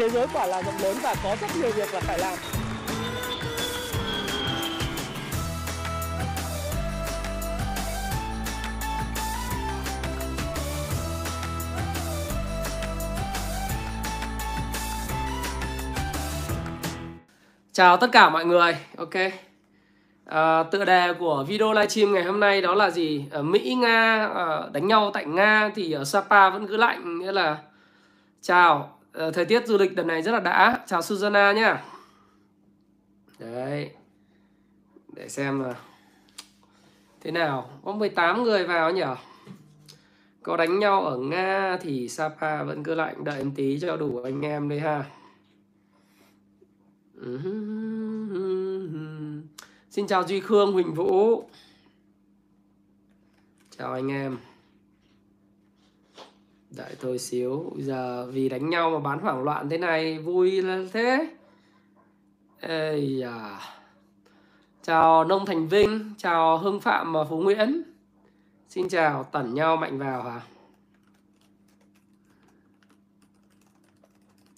Thế giới quả là rộng lớn và có rất nhiều việc là phải làm. Chào tất cả mọi người. Ok. Tựa đề của video livestream ngày hôm nay đó là gì? Mỹ Nga đánh nhau tại Nga thì ở Sapa vẫn cứ lạnh, nghĩa là chào. Thời tiết du lịch lần này rất là đã. Chào Susanna nhá. Đấy. Để xem là thế nào. Có 18 người vào nhỉ? Có đánh nhau ở Nga thì Sapa vẫn cứ lạnh. Đợi em tí cho đủ anh em đây ha. Xin chào Duy Khương, Huỳnh Vũ. Chào anh em. Đợi tôi xíu. Bây giờ vì đánh nhau mà bán hoảng loạn thế này vui là thế. Ê à. Chào Nông Thành Vinh. Chào Hưng Phạm và Phú Nguyễn. Xin chào. Tẩn nhau mạnh vào hả?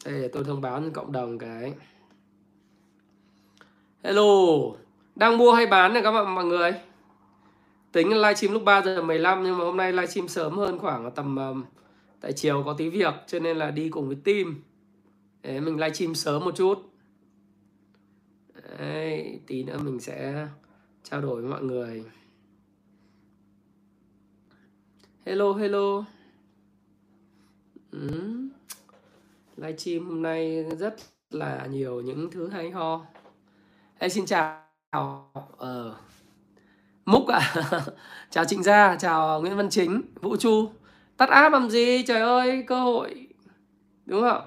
Đây để tôi thông báo cho cộng đồng cái. Hello. Đang mua hay bán này các bạn mọi người? Tính livestream lúc 3:15 nhưng mà hôm nay livestream sớm hơn khoảng tầm tại chiều có tí việc cho nên là đi cùng với team. Đấy, mình livestream sớm một chút. Đấy, tí nữa mình sẽ trao đổi với mọi người. Hello, hello. Livestream hôm nay rất là nhiều những thứ hay ho. Hey, xin chào. Múc ạ. Chào Trịnh Gia, chào Nguyễn Văn Chính, Vũ Chu. Tắt app làm gì? Trời ơi, cơ hội. Đúng không?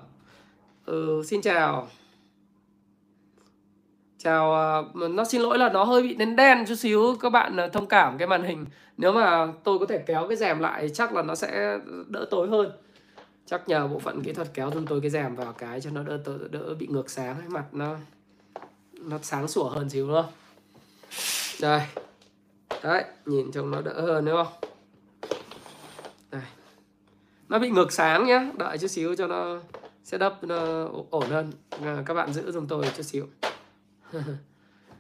Ừ, xin chào. Chào, nó xin lỗi là nó hơi bị đến đen chút xíu. Các bạn thông cảm cái màn hình. Nếu mà tôi có thể kéo cái rèm lại chắc là nó sẽ đỡ tối hơn. Chắc nhờ bộ phận kỹ thuật kéo cho tôi cái rèm vào cái cho nó đỡ bị ngược sáng. Cái mặt nó sáng sủa hơn xíu nữa. Rồi. Đấy, nhìn trông nó đỡ hơn đúng không? Đây. Nó bị ngược sáng nhá. Đợi chút xíu cho nó setup nó ổn hơn. Các bạn giữ giùm tôi chút xíu.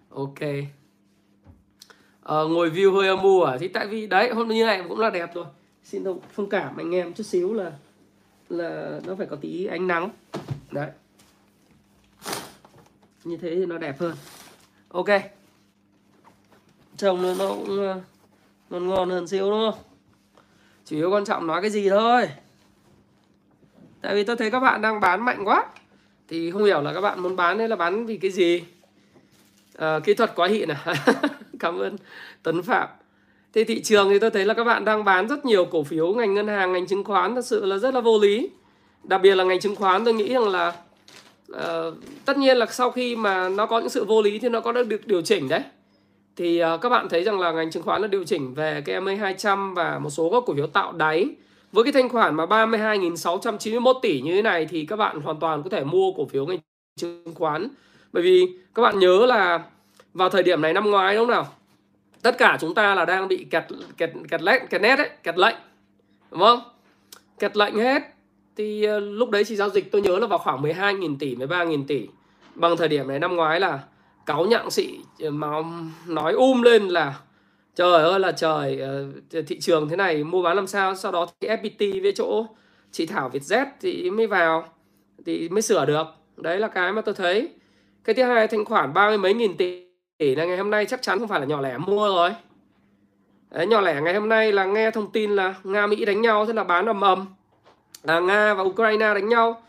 Ok. Ngồi view hơi âm u à? Thì tại vì đấy, hôm như này cũng là đẹp rồi. Xin thông cảm anh em chút xíu là nó phải có tí ánh nắng. Đấy. Như thế thì nó đẹp hơn. Ok. Trông nó cũng ngon hơn xíu đúng không? Chủ yếu quan trọng nói cái gì thôi. Tại vì tôi thấy các bạn đang bán mạnh quá. Thì không hiểu là các bạn muốn bán hay là bán vì cái gì. Kỹ thuật quá hịn à? Cảm ơn Tấn Phạm. Thì thị trường thì tôi thấy là các bạn đang bán rất nhiều cổ phiếu ngành ngân hàng, ngành chứng khoán. Thật sự là rất là vô lý. Đặc biệt là ngành chứng khoán tôi nghĩ rằng là tất nhiên là sau khi mà nó có những sự vô lý thì nó có được điều chỉnh đấy. Thì các bạn thấy rằng là ngành chứng khoán nó điều chỉnh về cái MA 200 và một số các cổ phiếu tạo đáy. Với cái thanh khoản mà 32.691 tỷ như thế này thì các bạn hoàn toàn có thể mua cổ phiếu ngành chứng khoán. Bởi vì các bạn nhớ là vào thời điểm này năm ngoái đúng không nào? Tất cả chúng ta là đang bị kẹt lệnh, đúng không? Kẹt lệnh hết. Thì lúc đấy chỉ giao dịch tôi nhớ là vào khoảng 12.000 tỷ, 13.000 tỷ. Bằng thời điểm này năm ngoái là cáo nhặng xị mà nói lên là trời ơi là trời, thị trường thế này mua bán làm sao. Sau đó thì FPT với chỗ chị Thảo Việt Z thì mới vào thì mới sửa được. Đấy là cái mà tôi thấy. Cái thứ hai, thanh khoản 30 mấy nghìn tỷ là ngày hôm nay chắc chắn không phải là nhỏ lẻ mua rồi. Đấy, nhỏ lẻ ngày hôm nay là nghe thông tin là Nga Mỹ đánh nhau thế là bán ầm ầm. Là Nga và Ukraine đánh nhau.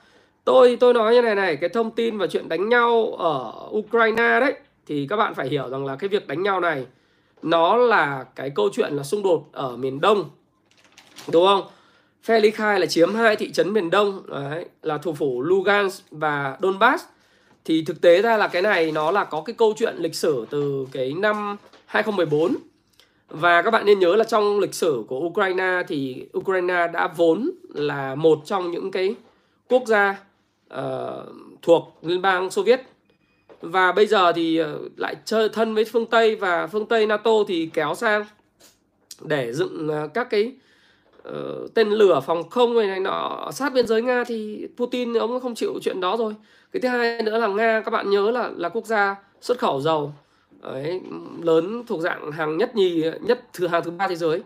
Tôi nói như này, cái thông tin và chuyện đánh nhau ở Ukraine đấy thì các bạn phải hiểu rằng là cái việc đánh nhau này nó là cái câu chuyện là xung đột ở miền Đông. Đúng không? Phe ly khai là chiếm 2 thị trấn miền Đông đấy, là thủ phủ Luhansk và Donbass. Thì thực tế ra là cái này nó là có cái câu chuyện lịch sử từ cái năm 2014. Và các bạn nên nhớ là trong lịch sử của Ukraine thì Ukraine đã vốn là một trong những cái quốc gia thuộc Liên bang Xô Viết. Và bây giờ thì lại chơi thân với phương Tây. Và phương Tây NATO thì kéo sang để dựng các cái tên lửa phòng không này nọ sát biên giới Nga thì Putin ông không chịu chuyện đó rồi. Cái thứ hai nữa là Nga, các bạn nhớ là quốc gia xuất khẩu dầu đấy, lớn thuộc dạng hàng nhất nhì, hàng thứ ba thế giới.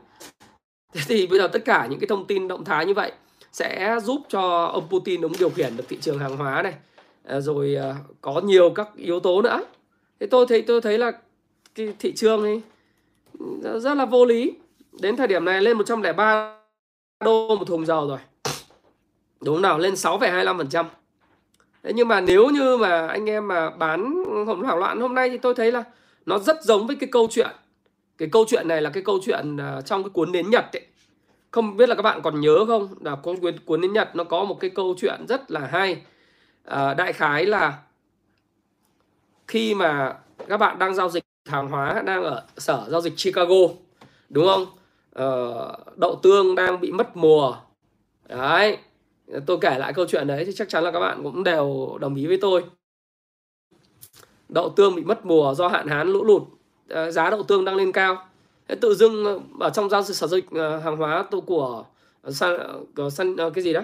Thế thì bây giờ tất cả những cái thông tin động thái như vậy sẽ giúp cho ông Putin ông điều khiển được thị trường hàng hóa này, rồi có nhiều các yếu tố nữa. Thế tôi thấy là cái thị trường này rất là vô lý. Đến thời điểm này lên 103 đô một thùng dầu rồi, đúng không nào, lên 6,25%. Thế nhưng mà nếu như mà anh em mà bán hoảng loạn hôm nay thì tôi thấy là nó rất giống với cái câu chuyện. Cái câu chuyện này là cái câu chuyện trong cái cuốn Nến Nhật ấy. Không biết là các bạn còn nhớ không, là cuốn Nến Nhật nó có một cái câu chuyện rất là hay. Đại khái là khi mà các bạn đang giao dịch hàng hóa, đang ở sở giao dịch Chicago, đúng không? Đậu tương đang bị mất mùa. Đấy, tôi kể lại câu chuyện đấy thì chắc chắn là các bạn cũng đều đồng ý với tôi. Đậu tương bị mất mùa do hạn hán lũ lụt, giá đậu tương đang lên cao. Thế tự dưng ở trong giao dịch sở dịch hàng hóa của cái gì đó,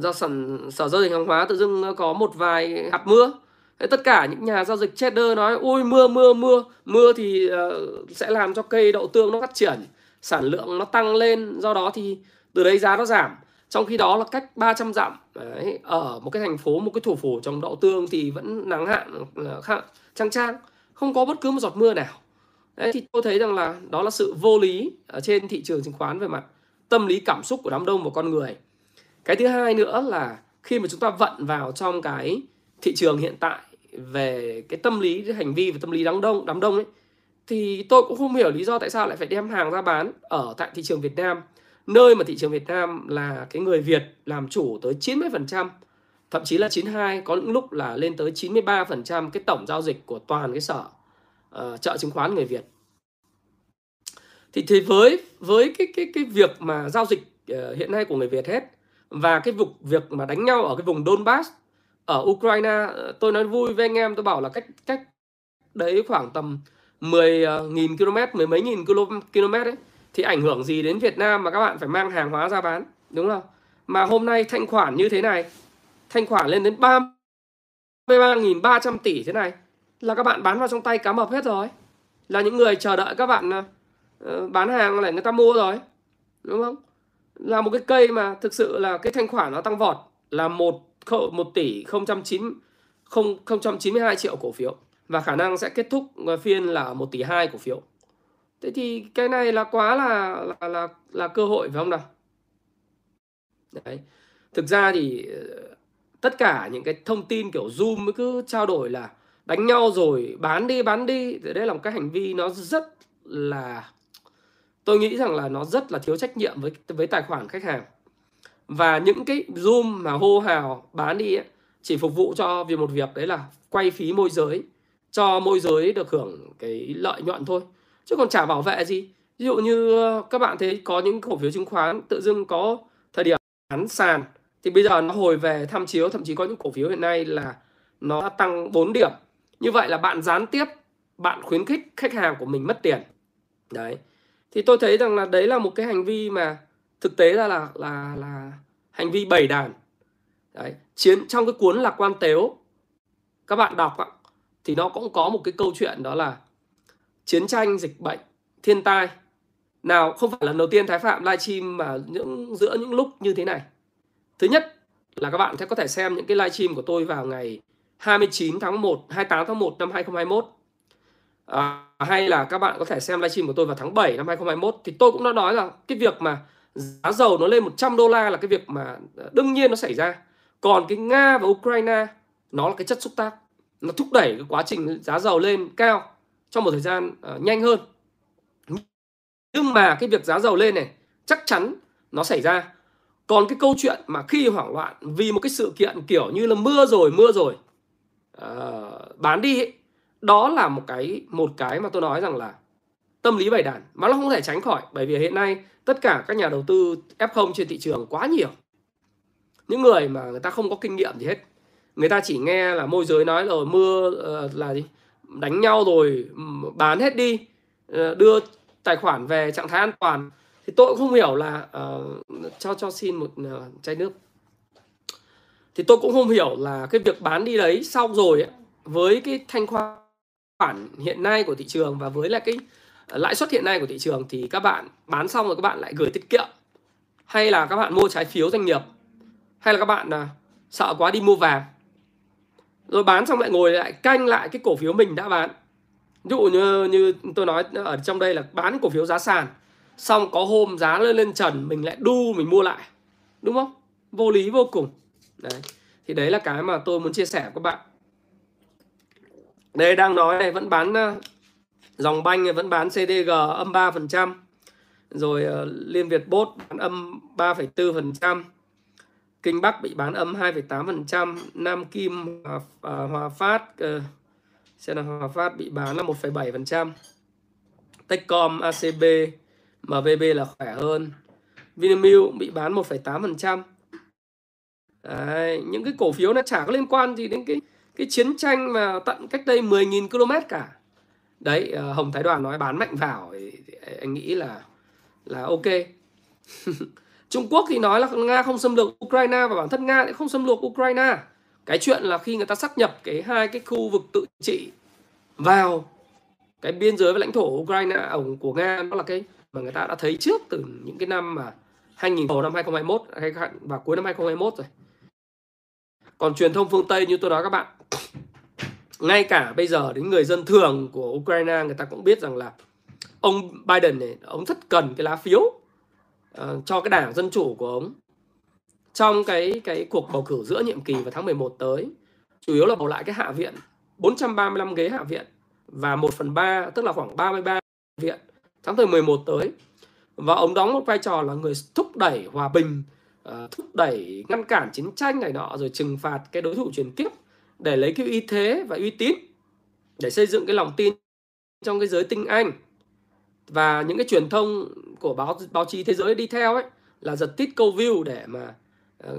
giao sở giao dịch hàng hóa tự dưng có một vài hạt mưa. Thế tất cả những nhà giao dịch trader nói ôi mưa thì sẽ làm cho cây đậu tương nó phát triển, sản lượng nó tăng lên, do đó thì từ đấy giá nó giảm. Trong khi đó là cách 300 dặm đấy, ở một cái thành phố, một cái thủ phủ trồng đậu tương thì vẫn nắng hạn chang chang, không có bất cứ một giọt mưa nào. Đấy, thì tôi thấy rằng là đó là sự vô lý ở trên thị trường chứng khoán về mặt tâm lý cảm xúc của đám đông và con người. Cái thứ hai nữa là khi mà chúng ta vận vào trong cái thị trường hiện tại về cái tâm lý, cái hành vi và tâm lý đám đông ấy, thì tôi cũng không hiểu lý do tại sao lại phải đem hàng ra bán ở tại thị trường Việt Nam, nơi mà thị trường Việt Nam là cái người Việt làm chủ tới 90%, thậm chí là 92%, có những lúc là lên tới 93% cái tổng giao dịch của toàn cái sở chợ chứng khoán người Việt. Thì với cái việc mà giao dịch hiện nay của người Việt hết, và cái việc mà đánh nhau ở cái vùng Donbass ở Ukraine, tôi nói vui với anh em, tôi bảo là cách đấy khoảng tầm 10.000 km, mười mấy nghìn km ấy, thì ảnh hưởng gì đến Việt Nam mà các bạn phải mang hàng hóa ra bán, đúng không? Mà hôm nay thanh khoản như thế này, thanh khoản lên đến 33.300 tỷ thế này, là các bạn bán vào trong tay cá mập hết rồi. Là những người chờ đợi các bạn bán hàng là người ta mua rồi, đúng không? Là một cái cây mà thực sự là cái thanh khoản nó tăng vọt là 1 tỷ 092 triệu cổ phiếu, và khả năng sẽ kết thúc phiên là 1 tỷ 2 cổ phiếu. Thế thì cái này là quá là cơ hội, phải không nào? Đấy. Thực ra thì tất cả những cái thông tin kiểu Zoom mới cứ trao đổi là đánh nhau rồi bán đi, thì đấy là một cái hành vi nó rất là, tôi nghĩ rằng là nó rất là thiếu trách nhiệm với tài khoản khách hàng. Và những cái Zoom mà hô hào bán đi ấy, chỉ phục vụ cho vì một việc đấy là quay phí môi giới, cho môi giới được hưởng cái lợi nhuận thôi, chứ còn chả bảo vệ gì. Ví dụ như các bạn thấy có những cổ phiếu chứng khoán tự dưng có thời điểm bán sàn thì bây giờ nó hồi về tham chiếu, thậm chí có những cổ phiếu hiện nay là nó đã tăng 4 điểm. Như vậy là bạn gián tiếp, bạn khuyến khích khách hàng của mình mất tiền. Đấy. Thì tôi thấy rằng là đấy là một cái hành vi mà thực tế ra là hành vi bầy đàn. Đấy. Trong cái cuốn Lạc Quan Tếu các bạn đọc ạ, thì nó cũng có một cái câu chuyện, đó là chiến tranh, dịch bệnh, thiên tai. Nào không phải lần đầu tiên Thái Phạm livestream mà giữa những lúc như thế này. Thứ nhất là các bạn sẽ có thể xem những cái livestream của tôi vào ngày 29 tháng 1, 28 tháng 1 năm 2021. Hay là các bạn có thể xem livestream của tôi vào tháng 7 năm 2021. Thì tôi cũng đã nói là cái việc mà giá dầu nó lên 100 đô la là cái việc mà đương nhiên nó xảy ra. Còn cái Nga và Ukraine nó là cái chất xúc tác, nó thúc đẩy cái quá trình giá dầu lên cao trong một thời gian nhanh hơn. Nhưng mà cái việc giá dầu lên này chắc chắn nó xảy ra. Còn cái câu chuyện mà khi hoảng loạn vì một cái sự kiện kiểu như là mưa rồi bán đi ấy, đó là một cái mà tôi nói rằng là tâm lý bày đàn, mà nó không thể tránh khỏi. Bởi vì hiện nay tất cả các nhà đầu tư F0 trên thị trường quá nhiều, những người mà người ta không có kinh nghiệm gì hết. Người ta chỉ nghe là môi giới nói là mưa là gì, đánh nhau rồi bán hết đi, đưa tài khoản về trạng thái an toàn, thì tôi cũng không hiểu là cho xin một chai nước. Thì tôi cũng không hiểu là cái việc bán đi đấy xong rồi ấy, với cái thanh khoản hiện nay của thị trường và với lại cái lãi suất hiện nay của thị trường, thì các bạn bán xong rồi các bạn lại gửi tiết kiệm, hay là các bạn mua trái phiếu doanh nghiệp, hay là các bạn sợ quá đi mua vàng, rồi bán xong lại ngồi lại canh lại cái cổ phiếu mình đã bán. Ví dụ như tôi nói ở trong đây là bán cổ phiếu giá sàn, xong có hôm giá lên trần mình lại đu mình mua lại, đúng không? Vô lý vô cùng. Đấy. Thì đấy là cái mà tôi muốn chia sẻ với các bạn. Đây đang nói này, vẫn bán dòng banh này, vẫn bán CDG âm 3%, rồi Liên Việt Bốt bán âm 3,4%, Kinh Bắc bị bán âm 2,8%, Nam Kim, Hòa Phát, xem là Hòa Phát bị bán là 1,7%, Techcom, ACB, MVB là khỏe hơn, Vinamilk cũng bị bán 1,8%. Đấy, những cái cổ phiếu nó chả có liên quan gì đến cái chiến tranh mà tận cách đây 10.000 km cả. Đấy, Hồng Thái Đoàn nói bán mạnh vào thì anh nghĩ là ok. Trung Quốc thì nói là Nga không xâm lược Ukraine, và bản thân Nga lại không xâm lược Ukraine. Cái chuyện là khi người ta sáp nhập hai cái khu vực tự trị vào cái biên giới với lãnh thổ Ukraine của Nga, nó là cái mà người ta đã thấy trước từ những cái năm mà 2021 và cuối năm 2021 rồi. Còn truyền thông phương Tây như tôi nói các bạn, ngay cả bây giờ đến người dân thường của Ukraine người ta cũng biết rằng là ông Biden này, ông rất cần cái lá phiếu cho cái đảng Dân Chủ của ông trong cái cuộc bầu cử giữa nhiệm kỳ vào tháng 11 tới. Chủ yếu là bầu lại cái hạ viện, 435 ghế hạ viện và 1/3, tức là khoảng 33 viện tháng 11 tới. Và ông đóng một vai trò là người thúc đẩy hòa bình, thúc đẩy ngăn cản chiến tranh này nọ, rồi trừng phạt cái đối thủ truyền kiếp để lấy cái uy thế và uy tín, để xây dựng cái lòng tin trong cái giới tinh Anh. Và những cái truyền thông của báo chí thế giới đi theo ấy là giật tít câu view để mà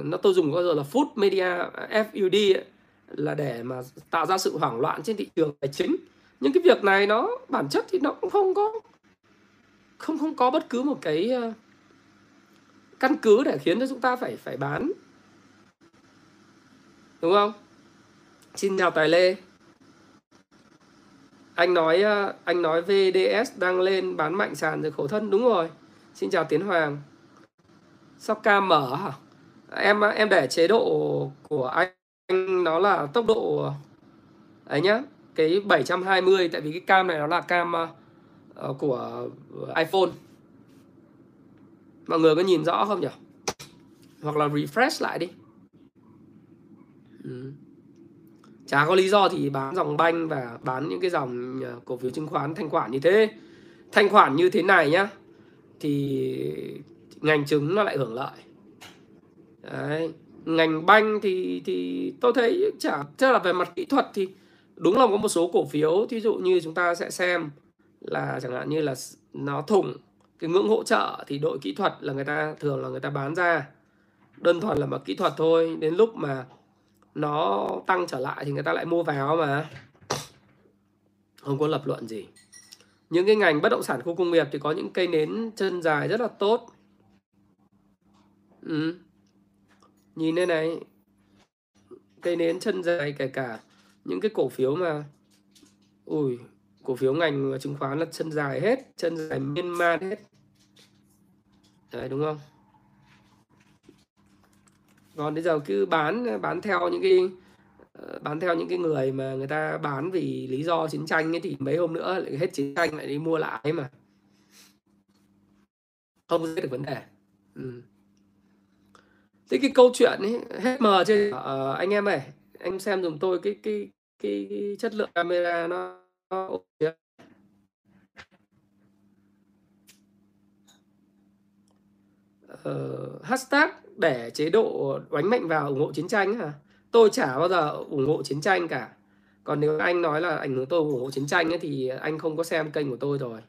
nó, tôi dùng bao giờ là food media, FUD ấy, là để mà tạo ra sự hoảng loạn trên thị trường tài chính. Những cái việc này nó bản chất thì nó cũng không có bất cứ một cái căn cứ để khiến cho chúng ta phải bán, đúng không? Xin chào Tài Lê. Anh nói VDS đang lên bán mạnh sàn rồi khổ thân, đúng rồi. Xin chào Tiến Hoàng. Sóc ca mở hả? Em để chế độ của anh nó là tốc độ ấy nhá, cái 720, tại vì cái cam này nó là cam của iPhone. Mọi người có nhìn rõ không nhỉ? Hoặc là refresh lại đi. Chả có lý do thì bán dòng banh và bán những cái dòng cổ phiếu chứng khoán thanh khoản như thế. Thanh khoản như thế này nhá, thì ngành chứng nó lại hưởng lợi. Đấy. Ngành banh thì tôi thấy chả, tức là về mặt kỹ thuật thì đúng là có một số cổ phiếu, thí dụ như chúng ta sẽ xem là chẳng hạn như là nó thủng cái ngưỡng hỗ trợ thì đội kỹ thuật là người ta thường là người ta bán ra, đơn thuần là mặt kỹ thuật thôi. Đến lúc mà nó tăng trở lại thì người ta lại mua vào, mà không có lập luận gì. Những cái ngành bất động sản khu công nghiệp thì có những cây nến chân dài rất là tốt. Nhìn đây này, cây nến chân dài, kể cả những cái cổ phiếu mà cổ phiếu ngành chứng khoán là chân dài hết, chân dài miên man hết. Đấy, đúng không? Còn bây giờ cứ bán theo những cái người mà người ta bán vì lý do chiến tranh ấy, thì mấy hôm nữa lại hết chiến tranh lại đi mua lại mà. Không giải quyết được vấn đề. Thế cái câu chuyện ấy hết mờ chứ. Anh em ơi, anh xem dùm tôi cái chất lượng camera nó ok. Hashtag để chế độ đánh mạnh vào ủng hộ chiến tranh hả? Tôi chả bao giờ ủng hộ chiến tranh cả. Còn nếu anh nói là ảnh hưởng tôi ủng hộ chiến tranh ấy, thì anh không có xem kênh của tôi rồi.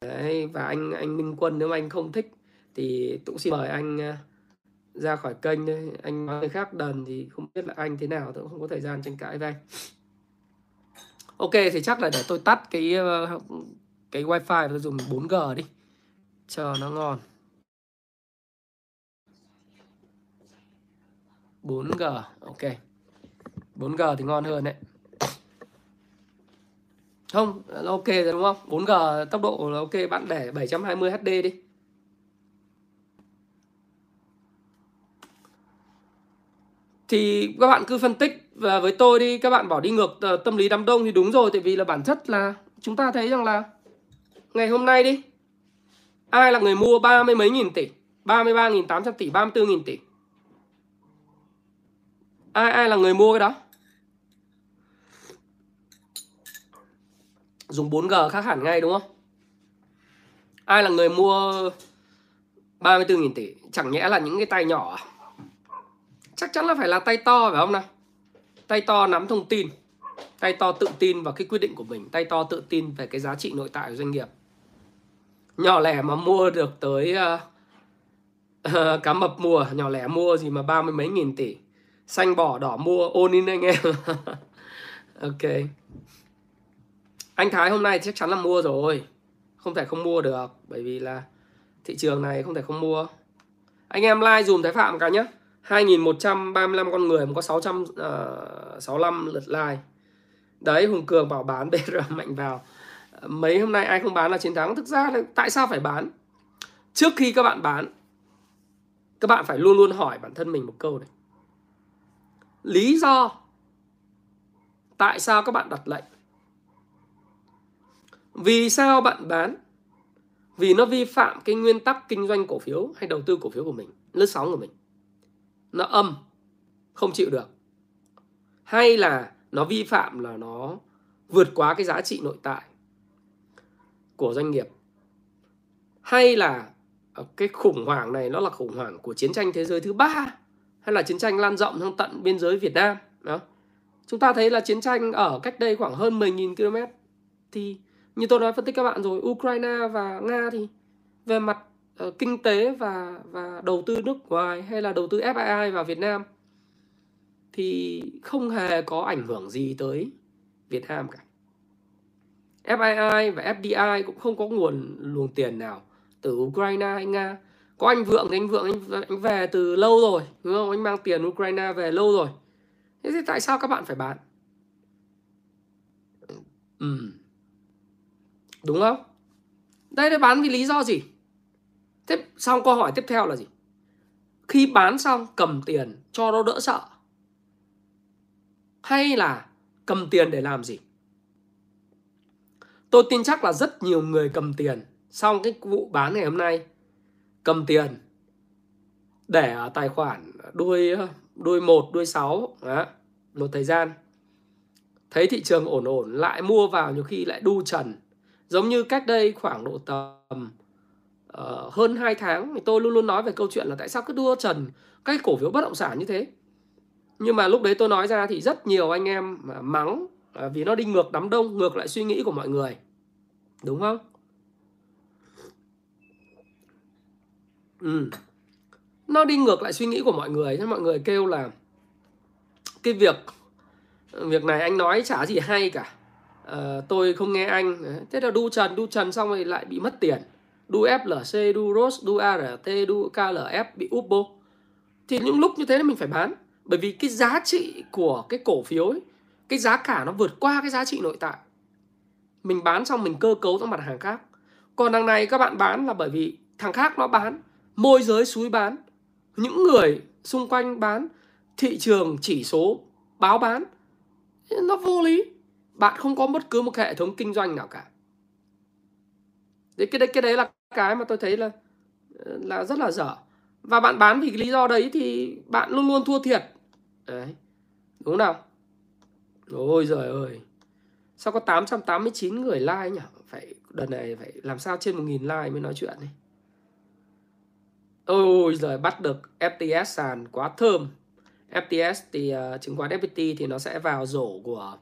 Đấy, và anh Minh Quân, nếu mà anh không thích thì cũng xin mời anh ra khỏi kênh thôi. Anh nói người khác đần thì không biết là anh thế nào, tôi cũng không có thời gian tranh cãi với anh. Ok, thì chắc là để tôi tắt cái cái wifi tôi dùng 4G đi chờ nó ngon. 4G, ok, 4G thì ngon hơn đấy. Không, ok rồi đúng không? 4G tốc độ là ok, bạn để 720 HD đi. Thì các bạn cứ phân tích và với tôi đi, các bạn bỏ đi ngược tâm lý đám đông thì đúng rồi, tại vì là bản chất là chúng ta thấy rằng là ngày hôm nay đi, ai là người mua 30 mấy nghìn tỷ, 33.800 tỷ, 34.000 tỷ. Ai là người mua cái đó? Dùng 4G khác hẳn ngay đúng không? Ai là người mua 34.000 tỷ? Chẳng nhẽ là những cái tay nhỏ à? Chắc chắn là phải là tay to phải không nào? Tay to nắm thông tin, tay to tự tin vào cái quyết định của mình, tay to tự tin về cái giá trị nội tại của doanh nghiệp. Nhỏ lẻ mà mua được tới cá mập mua, nhỏ lẻ mua gì mà 30 mấy nghìn tỷ. Xanh bỏ đỏ mua, ôn in anh em. Ok. Anh Thái hôm nay chắc chắn là mua rồi. Không thể không mua được. Bởi vì là thị trường này không thể không mua. Anh em like dùm Thái Phạm cả nhé. 2.135 con người mà có 665 lượt like. Đấy, Hùng Cường bảo bán BR mạnh vào. Mấy hôm nay ai không bán là chiến thắng. Thực ra là tại sao phải bán? Trước khi các bạn bán, các bạn phải luôn luôn hỏi bản thân mình một câu này. Lý do tại sao các bạn đặt lệnh? Vì sao bạn bán? Vì nó vi phạm cái nguyên tắc kinh doanh cổ phiếu hay đầu tư cổ phiếu của mình, lướt sóng của mình. Nó âm, không chịu được. Hay là nó vi phạm là nó vượt quá cái giá trị nội tại của doanh nghiệp. Hay là cái khủng hoảng này nó là khủng hoảng của chiến tranh thế giới thứ 3. Hay là chiến tranh lan rộng sang tận biên giới Việt Nam. Đó. Chúng ta thấy là chiến tranh ở cách đây khoảng hơn 10.000 km. Thì như tôi nói phân tích các bạn rồi, Ukraine và Nga thì về mặt kinh tế và đầu tư nước ngoài hay là đầu tư FDI vào Việt Nam thì không hề có ảnh hưởng gì tới Việt Nam cả. FDI và FDI cũng không có luồng tiền nào từ Ukraine hay Nga. Có anh Vượng thì anh Vượng về từ lâu rồi, đúng không? Anh mang tiền Ukraine về lâu rồi. Thế thì tại sao các bạn phải bán? Đúng không? Đây, bán vì lý do gì? Thế xong câu hỏi tiếp theo là gì? Khi bán xong cầm tiền cho nó đỡ sợ, hay là cầm tiền để làm gì? Tôi tin chắc là rất nhiều người cầm tiền xong cái vụ bán ngày hôm nay, cầm tiền để ở tài khoản đuôi 1, đuôi 6 đó, một thời gian thấy thị trường ổn lại mua vào, nhiều khi lại đu trần. Giống như cách đây khoảng độ tầm hơn 2 tháng thì tôi luôn luôn nói về câu chuyện là tại sao cứ đua trần các cổ phiếu bất động sản như thế. Nhưng mà lúc đấy tôi nói ra thì rất nhiều anh em mắng vì nó đi ngược đám đông, ngược lại suy nghĩ của mọi người. Đúng không? Nó đi ngược lại suy nghĩ của mọi người. Mọi người kêu là cái việc này anh nói chả gì hay cả, tôi không nghe anh. Thế là đu trần xong rồi lại bị mất tiền. Đu FLC, đu ROS, đu ART, đu KLF, bị úp bô. Thì những lúc như thế là mình phải bán. Bởi vì cái giá trị của cái cổ phiếu ấy, cái giá cả nó vượt qua cái giá trị nội tại. Mình bán xong mình cơ cấu sang mặt hàng khác. Còn đằng này các bạn bán là bởi vì thằng khác nó bán, môi giới xúi bán, những người xung quanh bán, thị trường chỉ số báo bán. Nó vô lý. Bạn không có bất cứ một hệ thống kinh doanh nào cả. Cái đấy là cái mà tôi thấy là rất là dở. Và bạn bán vì cái lý do đấy thì bạn luôn luôn thua thiệt đấy. Đúng nào? Ôi giời ơi, sao có 889 người like nhỉ? Đợt này phải làm sao trên 1.000 like mới nói chuyện này. Ôi giời, bắt được FTS sàn quá thơm. FTS thì chứng khoán FPT thì nó sẽ vào rổ của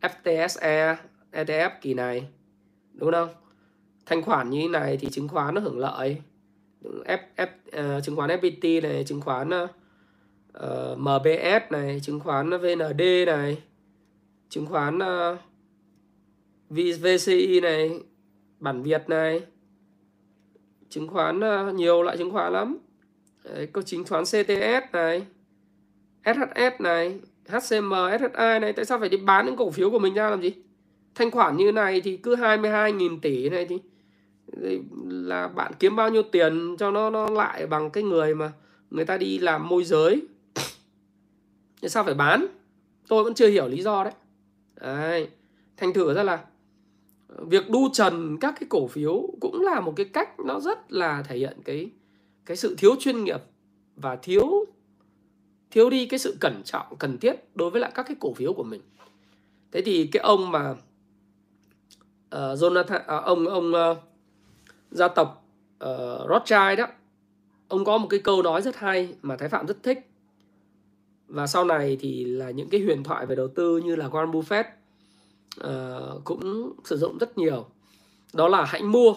FTSE ETF kỳ này, đúng không? Thanh khoản như thế này thì chứng khoán nó hưởng lợi. Chứng khoán FPT này, chứng khoán MBS này, chứng khoán VND này, chứng khoán VCI này, bản Việt này, chứng khoán, nhiều loại chứng khoán lắm. Đấy, có chứng khoán CTS này, SHS này, HCM, SSI này. Tại sao phải đi bán những cổ phiếu của mình ra làm gì? Thanh khoản như này thì cứ 22.000 tỷ này thì là bạn kiếm bao nhiêu tiền cho nó lại bằng cái người mà người ta đi làm môi giới. Tại sao phải bán? Tôi vẫn chưa hiểu lý do đấy. Đấy. Thành thử ra là việc đu trần các cái cổ phiếu cũng là một cái cách nó rất là thể hiện cái sự thiếu chuyên nghiệp và thiếu đi cái sự cẩn trọng cần thiết đối với lại các cái cổ phiếu của mình. Thế thì cái ông mà gia tộc Rothschild đó, ông có một cái câu nói rất hay mà Thái Phạm rất thích. Và sau này thì là những cái huyền thoại về đầu tư như là Warren Buffett cũng sử dụng rất nhiều. Đó là hãy mua.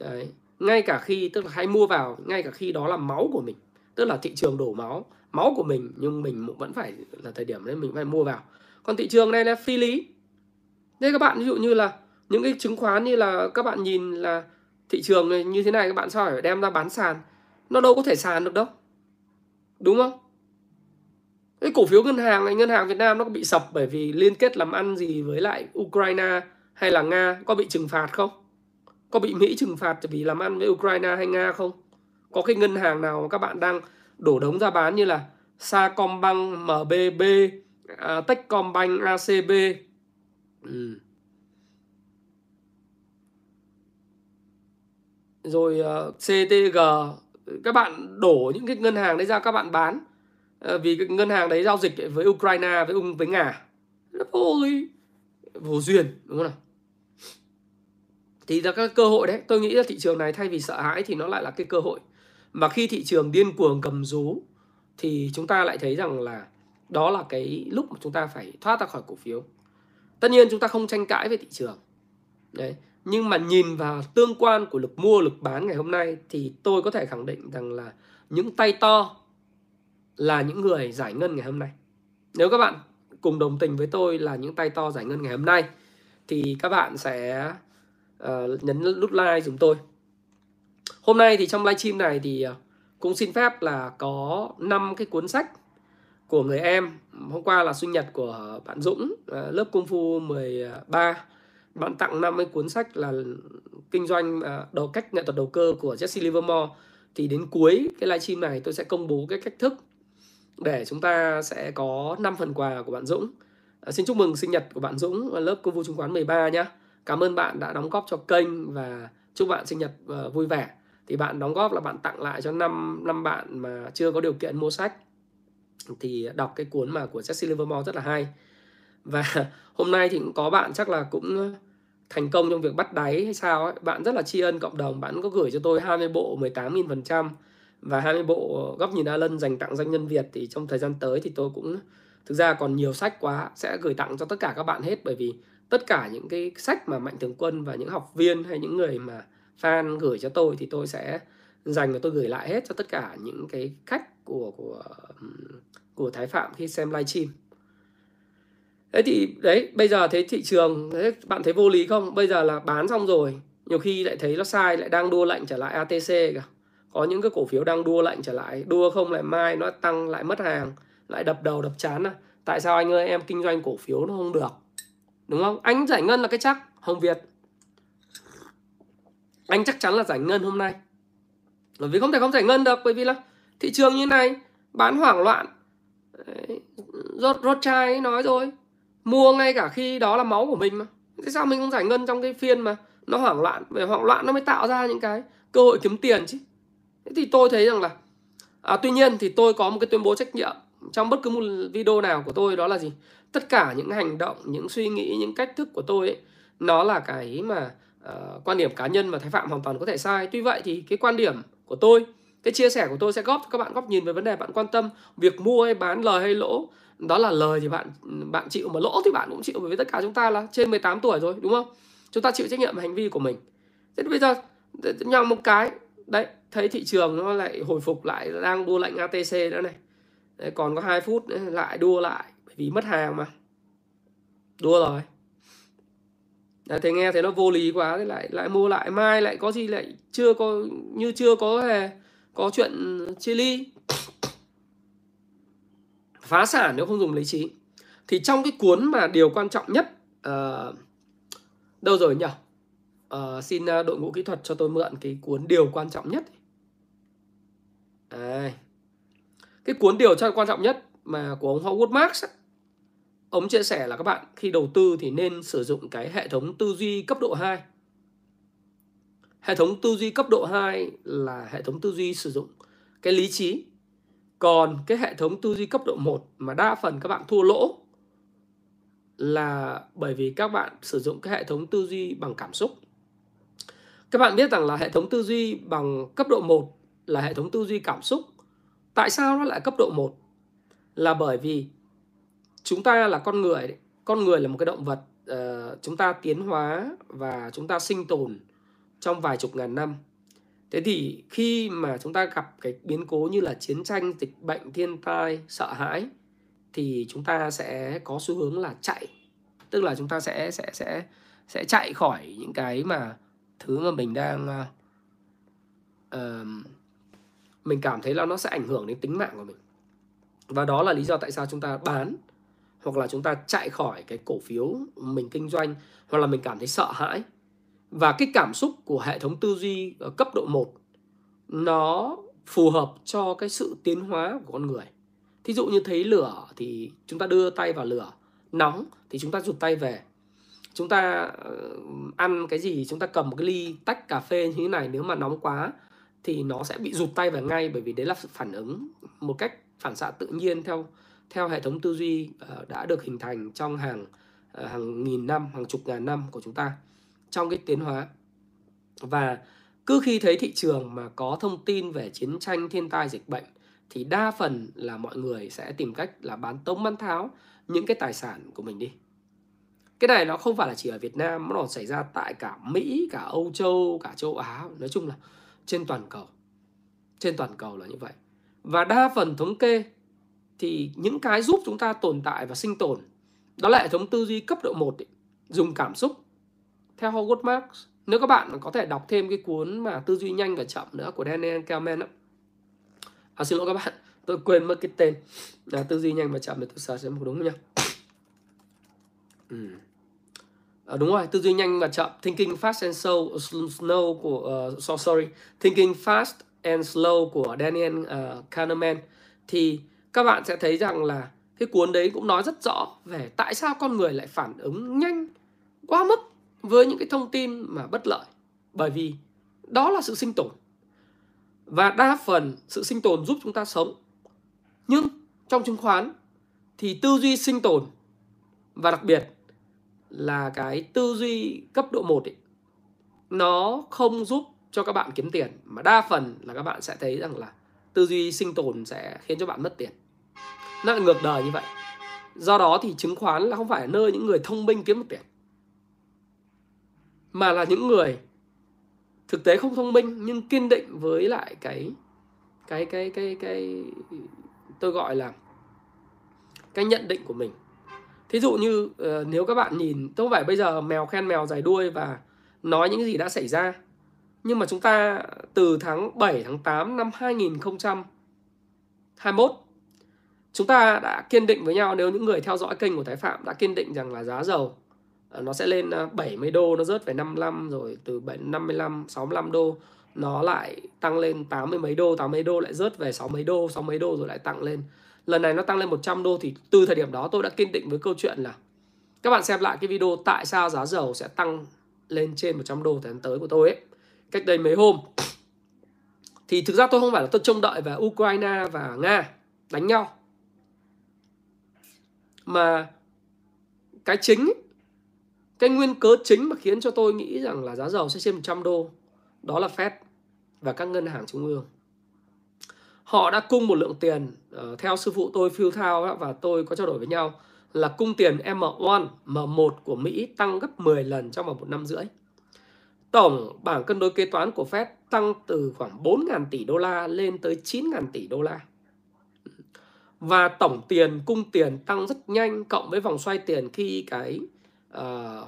Đấy. Ngay cả khi, tức là hãy mua vào ngay cả khi đó là máu của mình. Tức là thị trường đổ máu của mình, nhưng mình vẫn phải là thời điểm đấy mình phải mua vào. Còn thị trường này là phi lý. Đây các bạn, ví dụ như là những cái chứng khoán như là các bạn nhìn là thị trường này như thế này, các bạn sao phải đem ra bán sàn? Nó đâu có thể sàn được đâu, đúng không? Cái cổ phiếu ngân hàng này, ngân hàng Việt Nam nó có bị sập bởi vì liên kết làm ăn gì với lại Ukraine hay là Nga? Có bị trừng phạt không? Có bị Mỹ trừng phạt vì làm ăn với Ukraine hay Nga không? Có cái ngân hàng nào mà các bạn đang đổ đống ra bán như là Sacombank, MBB, Techcombank, ACB? Rồi CTG. Các bạn đổ những cái ngân hàng đấy ra các bạn bán vì cái ngân hàng đấy giao dịch với Ukraine, với Nga. Nó vô duyên, đúng không nào? Thì là các cơ hội đấy. Tôi nghĩ là thị trường này thay vì sợ hãi thì nó lại là cái cơ hội. Mà khi thị trường điên cuồng cầm rú thì chúng ta lại thấy rằng là đó là cái lúc mà chúng ta phải thoát ra khỏi cổ phiếu. Tất nhiên chúng ta không tranh cãi với thị trường đấy. Nhưng mà nhìn vào tương quan của lực mua, lực bán ngày hôm nay thì tôi có thể khẳng định rằng là những tay to là những người giải ngân ngày hôm nay. Nếu các bạn cùng đồng tình với tôi là những tay to giải ngân ngày hôm nay thì các bạn sẽ nhấn nút like giùm tôi. Hôm nay thì trong livestream này thì cũng xin phép là có 5 cái cuốn sách của người em. Hôm qua là sinh nhật của bạn Dũng, lớp Kung Fu 13. Bạn tặng 5 cái cuốn sách là kinh doanh, cách nghệ thuật đầu cơ của Jesse Livermore. Thì đến cuối cái livestream này tôi sẽ công bố cái cách thức để chúng ta sẽ có 5 phần quà của bạn Dũng. Xin chúc mừng sinh nhật của bạn Dũng, lớp Kung Fu Chứng khoán 13 nhé. Cảm ơn bạn đã đóng góp cho kênh và chúc bạn sinh nhật vui vẻ. Thì bạn đóng góp là bạn tặng lại cho 5 bạn mà chưa có điều kiện mua sách thì đọc cái cuốn mà của Jesse Livermore rất là hay. Và hôm nay thì cũng có bạn chắc là cũng thành công trong việc bắt đáy hay sao ấy. Bạn rất là tri ân cộng đồng, bạn có gửi cho tôi 20 bộ 18.000% và 20 bộ Góc nhìn Alan dành tặng doanh nhân Việt. Thì trong thời gian tới thì tôi cũng thực ra còn nhiều sách quá, sẽ gửi tặng cho tất cả các bạn hết. Bởi vì tất cả những cái sách mà Mạnh Thường Quân và những học viên hay những người mà fan gửi cho tôi thì tôi sẽ dành và tôi gửi lại hết cho tất cả những cái khách của Thái Phạm khi xem livestream. Thế thì đấy, bây giờ thấy thị trường đấy, bạn thấy vô lý không? Bây giờ là bán xong rồi, nhiều khi lại thấy nó sai, lại đang đua lệnh trở lại ATC cả. Có những cái cổ phiếu đang đua lệnh trở lại, đua không lại mai nó tăng lại mất hàng, lại đập đầu đập chán. Tại sao anh ơi, em kinh doanh cổ phiếu nó không được, đúng không? Anh giải ngân là cái chắc, Hồng Việt. Anh chắc chắn là giải ngân hôm nay. Bởi vì không thể không giải ngân được, bởi vì là thị trường như này, bán hoảng loạn. Rothschild nói rồi, mua ngay cả khi đó là máu của mình mà. Thế sao mình không giải ngân trong cái phiên mà nó hoảng loạn? Về hoảng loạn nó mới tạo ra những cái cơ hội kiếm tiền chứ. Thế thì tôi thấy rằng là tuy nhiên thì tôi có một cái tuyên bố trách nhiệm trong bất cứ một video nào của tôi, đó là gì? Tất cả những hành động, những suy nghĩ, những cách thức của tôi ấy, nó là cái mà quan điểm cá nhân mà Thái Phạm hoàn toàn có thể sai. Tuy vậy thì cái quan điểm của tôi, cái chia sẻ của tôi sẽ góp cho các bạn góc nhìn về vấn đề bạn quan tâm. Việc mua hay bán, lời hay lỗ, đó là lời thì bạn chịu, mà lỗ thì bạn cũng chịu. Bởi vì tất cả chúng ta là trên 18 tuổi rồi, đúng không? Chúng ta chịu trách nhiệm về hành vi của mình. Thế bây giờ nhằm một cái đấy, thấy thị trường nó lại hồi phục lại, đang đua lệnh ATC nữa này. Đấy, còn có 2 phút nữa, lại đua lại. Bởi vì mất hàng mà. Đua rồi. Thế nghe thấy nó vô lý quá, thế lại mua lại, mai lại có gì lại chưa có, như chưa có hề có chuyện chia ly. Phá sản nếu không dùng lý trí. Thì trong cái cuốn mà điều quan trọng nhất đâu rồi nhỉ? Xin đội ngũ kỹ thuật cho tôi mượn cái cuốn điều quan trọng nhất. Cái cuốn điều quan trọng nhất mà của ông Howard Marks, ông chia sẻ là các bạn khi đầu tư thì nên sử dụng cái hệ thống tư duy cấp độ 2. Hệ thống tư duy cấp độ 2 là hệ thống tư duy sử dụng cái lý trí. Còn cái hệ thống tư duy cấp độ 1 mà đa phần các bạn thua lỗ là bởi vì các bạn sử dụng cái hệ thống tư duy bằng cảm xúc. Các bạn biết rằng là hệ thống tư duy bằng cấp độ 1 là hệ thống tư duy cảm xúc. Tại sao nó lại cấp độ 1? Là bởi vì chúng ta là con người. Con người là một cái động vật. Chúng ta tiến hóa và chúng ta sinh tồn trong vài chục ngàn năm. Thế thì khi mà chúng ta gặp cái biến cố như là chiến tranh, dịch bệnh, thiên tai, sợ hãi, thì chúng ta sẽ có xu hướng là chạy. Tức là chúng ta sẽ chạy khỏi những cái mà thứ mà mình đang mình cảm thấy là nó sẽ ảnh hưởng đến tính mạng của mình. Và đó là lý do tại sao chúng ta bán, hoặc là chúng ta chạy khỏi cái cổ phiếu mình kinh doanh, hoặc là mình cảm thấy sợ hãi. Và cái cảm xúc của hệ thống tư duy ở cấp độ 1 nó phù hợp cho cái sự tiến hóa của con người. Thí dụ như thấy lửa thì chúng ta đưa tay vào lửa, nóng thì chúng ta rụt tay về. Chúng ta ăn cái gì, chúng ta cầm một cái ly tách cà phê như thế này, nếu mà nóng quá thì nó sẽ bị rụt tay về ngay, bởi vì đấy là sự phản ứng một cách phản xạ tự nhiên theo hệ thống tư duy đã được hình thành trong hàng nghìn năm, hàng chục ngàn năm của chúng ta trong cái tiến hóa. Và cứ khi thấy thị trường mà có thông tin về chiến tranh, thiên tai, dịch bệnh thì đa phần là mọi người sẽ tìm cách là bán tống bán tháo những cái tài sản của mình đi. Cái này nó không phải là chỉ ở Việt Nam, nó xảy ra tại cả Mỹ, cả Âu Châu, cả châu Á. Nói chung là trên toàn cầu. Trên toàn cầu là như vậy. Và đa phần thống kê thì những cái giúp chúng ta tồn tại và sinh tồn đó là hệ thống tư duy cấp độ 1 dùng cảm xúc theo Howard Marks. Nếu các bạn có thể đọc thêm cái cuốn mà Tư duy nhanh và chậm nữa của Daniel Kahneman. Xin lỗi các bạn, tôi quên mất cái tên là Tư duy nhanh và chậm, để tôi search xem đúng không nhá. Đúng rồi, Tư duy nhanh và chậm, Thinking Fast and Slow của Thinking Fast and Slow của Daniel Kahneman. Thì các bạn sẽ thấy rằng là cái cuốn đấy cũng nói rất rõ về tại sao con người lại phản ứng nhanh quá mức với những cái thông tin mà bất lợi. Bởi vì đó là sự sinh tồn. Và đa phần sự sinh tồn giúp chúng ta sống. Nhưng trong chứng khoán thì tư duy sinh tồn, và đặc biệt là cái tư duy cấp độ 1 ấy, nó không giúp cho các bạn kiếm tiền. Mà đa phần là các bạn sẽ thấy rằng là tư duy sinh tồn sẽ khiến cho bạn mất tiền. Nó lại ngược đời như vậy. Do đó thì chứng khoán là không phải nơi những người thông minh kiếm được tiền, mà là những người thực tế không thông minh nhưng kiên định với lại cái tôi gọi là cái nhận định của mình. Thí dụ như nếu các bạn nhìn, tôi không phải bây giờ mèo khen mèo dài đuôi và nói những gì đã xảy ra, nhưng mà chúng ta từ tháng 7 tháng 8 năm 2021 chúng ta đã kiên định với nhau. Nếu những người theo dõi kênh của Thái Phạm đã kiên định rằng là giá dầu nó sẽ lên 70 đô, nó rớt về 55, rồi từ 55, 65 đô nó lại tăng lên 80 mấy đô, 80 đô lại rớt về 60 đô, 60 đô rồi lại tăng lên. Lần này nó tăng lên 100 đô. Thì từ thời điểm đó tôi đã kiên định với câu chuyện là các bạn xem lại cái video tại sao giá dầu sẽ tăng lên trên 100 đô tháng tới của tôi ấy, cách đây mấy hôm. Thì thực ra tôi không phải là tôi trông đợi về Ukraine và Nga đánh nhau, mà cái chính ấy, cái nguyên cớ chính mà khiến cho tôi nghĩ rằng là giá dầu sẽ trên 100 đô đó là Fed và các ngân hàng trung ương. Họ đã cung một lượng tiền, theo sư phụ tôi Phil Thao và tôi có trao đổi với nhau, là cung tiền M1, M1 của Mỹ tăng gấp 10 lần trong vòng 1 năm rưỡi. Tổng bảng cân đối kế toán của Fed tăng từ khoảng 4.000 tỷ đô la lên tới 9.000 tỷ đô la. Và tổng tiền, cung tiền tăng rất nhanh, cộng với vòng xoay tiền khi cái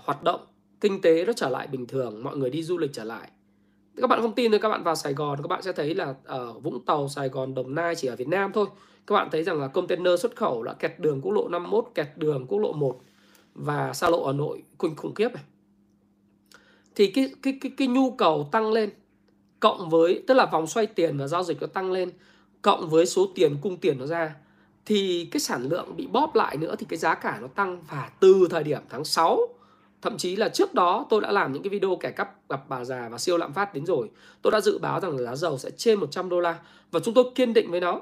hoạt động kinh tế nó trở lại bình thường, mọi người đi du lịch trở lại. Các bạn không tin thì các bạn vào Sài Gòn, các bạn sẽ thấy là ở Vũng Tàu, Sài Gòn, Đồng Nai, chỉ ở Việt Nam thôi, các bạn thấy rằng là container xuất khẩu đã kẹt đường quốc lộ 51, kẹt đường quốc lộ 1 và xa lộ Hà Nội khủng khiếp này. Thì cái nhu cầu tăng lên, cộng với, tức là vòng xoay tiền và giao dịch nó tăng lên, cộng với số tiền cung tiền nó ra, thì cái sản lượng bị bóp lại nữa, thì cái giá cả nó tăng. Và từ thời điểm tháng 6, thậm chí là trước đó tôi đã làm những cái video kẻ cắp gặp bà già và siêu lạm phát đến rồi. Tôi đã dự báo rằng là giá dầu sẽ trên 100 đô la và chúng tôi kiên định với nó.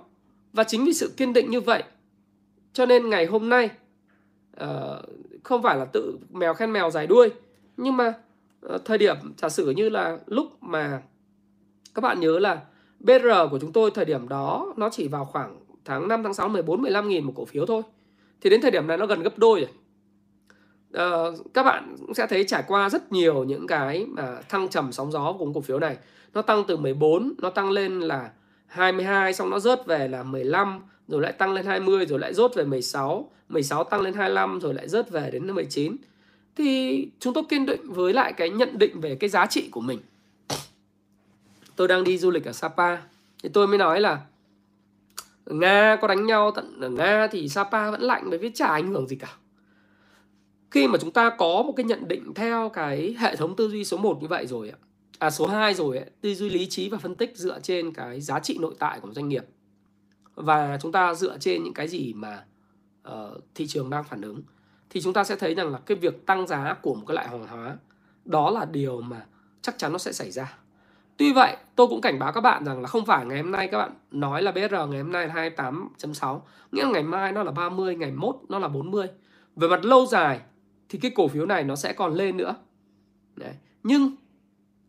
Và chính vì sự kiên định như vậy cho nên ngày hôm nay không phải là tự mèo khen mèo dài đuôi, nhưng mà thời điểm giả sử như là lúc mà các bạn nhớ là BR của chúng tôi thời điểm đó nó chỉ vào khoảng tháng 5, tháng 6, 14, 15 nghìn một cổ phiếu thôi. Thì đến thời điểm này nó gần gấp đôi rồi. Các bạn cũng sẽ thấy trải qua rất nhiều những cái mà thăng trầm sóng gió của cổ phiếu này. Nó tăng từ 14, nó tăng lên là 22, xong nó rớt về là 15, rồi lại tăng lên 20, rồi lại rớt về 16, 16 tăng lên 25, rồi lại rớt về đến 19. Thì chúng tôi kiên định với lại cái nhận định về cái giá trị của mình. Tôi đang đi du lịch ở Sapa thì tôi mới nói là Nga có đánh nhau tận ở Nga thì Sapa vẫn lạnh, bởi vì chả ảnh hưởng gì cả. Khi mà chúng ta có một cái nhận định theo cái hệ thống tư duy số 1 như vậy rồi, số 2 rồi, tư duy lý trí và phân tích dựa trên cái giá trị nội tại của doanh nghiệp, và chúng ta dựa trên những cái gì mà thị trường đang phản ứng, thì chúng ta sẽ thấy rằng là cái việc tăng giá của một cái loại hàng hóa đó là điều mà chắc chắn nó sẽ xảy ra. Tuy vậy, tôi cũng cảnh báo các bạn rằng là không phải ngày hôm nay các bạn nói là BR ngày hôm nay là 28.6, nghĩa là ngày mai nó là 30, ngày mốt nó là 40. Về mặt lâu dài thì cái cổ phiếu này nó sẽ còn lên nữa. Đấy. Nhưng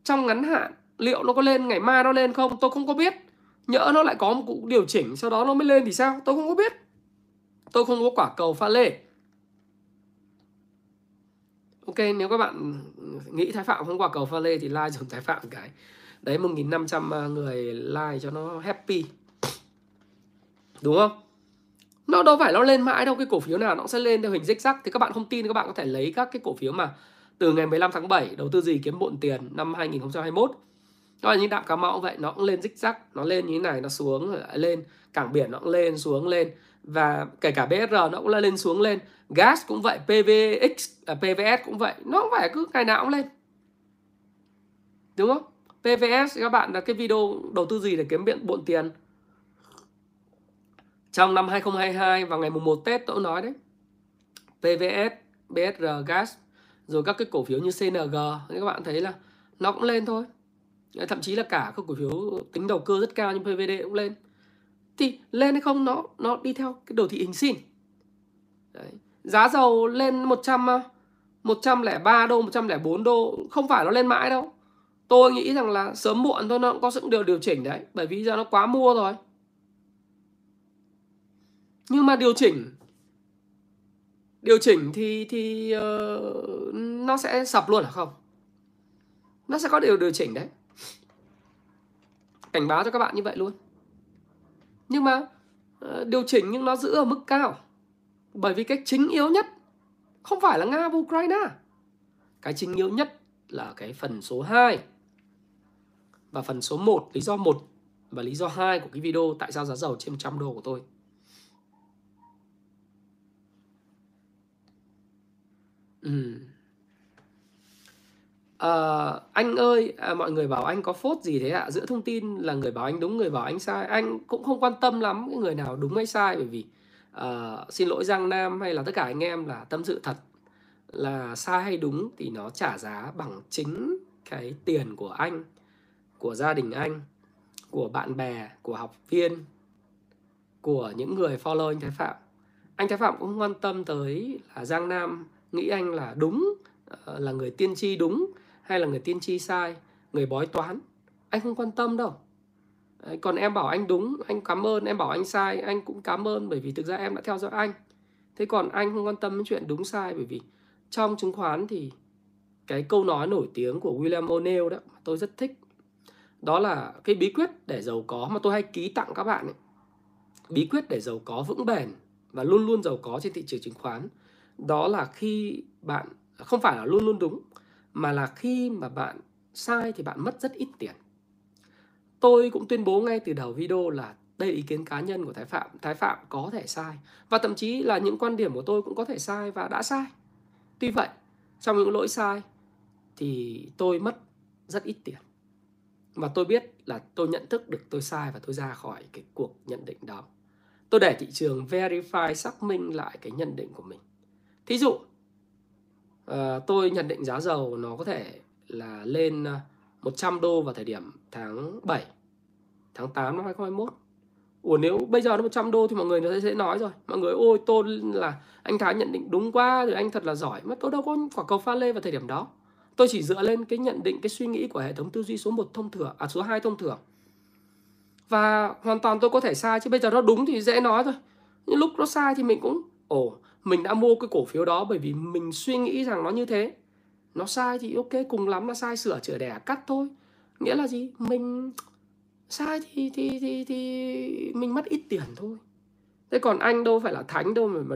trong ngắn hạn, liệu nó có lên, ngày mai nó lên không? Tôi không có biết. Nhỡ nó lại có một cuộc điều chỉnh, sau đó nó mới lên thì sao? Tôi không có biết. Tôi không có quả cầu pha lê. Ok, nếu các bạn nghĩ Thái Phạm không quả cầu pha lê thì like dùm Thái Phạm cái. Đấy, 1.500 người like cho nó happy, đúng không? Nó đâu phải nó lên mãi đâu. Cái cổ phiếu nào nó sẽ lên theo hình zigzag. Thì các bạn không tin, các bạn có thể lấy các cái cổ phiếu mà từ ngày 15 tháng 7 đầu tư gì kiếm bộn tiền năm 2021. Đó là những Đạm Cà Mau cũng vậy, nó cũng lên zigzag, nó lên như thế này, nó xuống rồi lại lên. Cảng biển nó cũng lên xuống lên, và kể cả BSR nó cũng lên xuống lên. Gas cũng vậy, PVS cũng vậy, nó không phải cứ ngày nào cũng lên, đúng không? PVS các bạn là cái video đầu tư gì để kiếm bộn tiền trong năm 2022 vào ngày mùng 1 Tết tôi nói đấy. PVS, BSR, Gas, rồi các cái cổ phiếu như CNG các bạn thấy là nó cũng lên thôi. Thậm chí là cả các cổ phiếu tính đầu cơ rất cao như PVD cũng lên. Thì lên hay không nó đi theo cái đồ thị hình sin. Đấy. Giá dầu lên 103 đô, 104 đô, không phải nó lên mãi đâu. Tôi nghĩ rằng là sớm muộn thôi nó cũng có sự điều chỉnh đấy, bởi vì giờ nó quá mua rồi. Nhưng mà điều chỉnh thì nó sẽ sập luôn hả không? Nó sẽ có điều chỉnh đấy. Cảnh báo cho các bạn như vậy luôn. Nhưng mà điều chỉnh nhưng nó giữ ở mức cao. Bởi vì cái chính yếu nhất không phải là Nga và Ukraine. Cái chính yếu nhất là cái phần số 2 và phần số 1, lý do 1 và lý do 2 của cái video tại sao giá dầu trên 100 đô của tôi. Anh ơi, mọi người bảo anh có phốt gì thế ạ? Giữa thông tin là người bảo anh đúng, người bảo anh sai, anh cũng không quan tâm lắm cái người nào đúng hay sai, bởi vì xin lỗi Giang Nam hay là tất cả anh em là tâm sự thật, là sai hay đúng thì nó trả giá bằng chính cái tiền của anh, của gia đình anh, của bạn bè, của học viên, của những người follow anh Thái Phạm. Anh Thái Phạm cũng quan tâm tới là Giang Nam nghĩ anh là đúng, là người tiên tri đúng hay là người tiên tri sai, người bói toán. Anh không quan tâm đâu. Còn em bảo anh đúng, anh cảm ơn. Em bảo anh sai, anh cũng cảm ơn, bởi vì thực ra em đã theo dõi anh. Thế còn anh không quan tâm đến chuyện đúng sai, bởi vì trong chứng khoán thì cái câu nói nổi tiếng của William O'Neil đó mà tôi rất thích, đó là cái bí quyết để giàu có mà tôi hay ký tặng các bạn ấy. Bí quyết để giàu có vững bền và luôn luôn giàu có trên thị trường chứng khoán, đó là khi bạn không phải là luôn luôn đúng, mà là khi mà bạn sai thì bạn mất rất ít tiền. Tôi cũng tuyên bố ngay từ đầu video là đây là ý kiến cá nhân của Thái Phạm. Thái Phạm có thể sai, và thậm chí là những quan điểm của tôi cũng có thể sai và đã sai. Tuy vậy, trong những lỗi sai thì tôi mất rất ít tiền. Và tôi biết là tôi nhận thức được tôi sai và tôi ra khỏi cái cuộc nhận định đó. Tôi để thị trường verify, xác minh lại cái nhận định của mình. Thí dụ, tôi nhận định giá dầu nó có thể là lên 100 đô vào thời điểm tháng 7, tháng 8 năm 2021. Ủa, nếu bây giờ nó 100 đô thì mọi người sẽ nói rồi. Mọi người ôi tôi là anh Thái nhận định đúng quá rồi, anh thật là giỏi. Mà tôi đâu có quả cầu pha lê vào thời điểm đó. Tôi chỉ dựa lên cái nhận định, cái suy nghĩ của hệ thống tư duy số 1 thông thường, số 2 thông thường. Và hoàn toàn tôi có thể sai, chứ bây giờ nó đúng thì dễ nói thôi. Nhưng lúc nó sai thì mình cũng mình đã mua cái cổ phiếu đó bởi vì mình suy nghĩ rằng nó như thế. Nó sai thì ok, cùng lắm là sai sửa chữa đẻ cắt thôi. Nghĩa là gì? Mình sai thì mình mất ít tiền thôi. Thế còn anh đâu phải là thánh đâu mà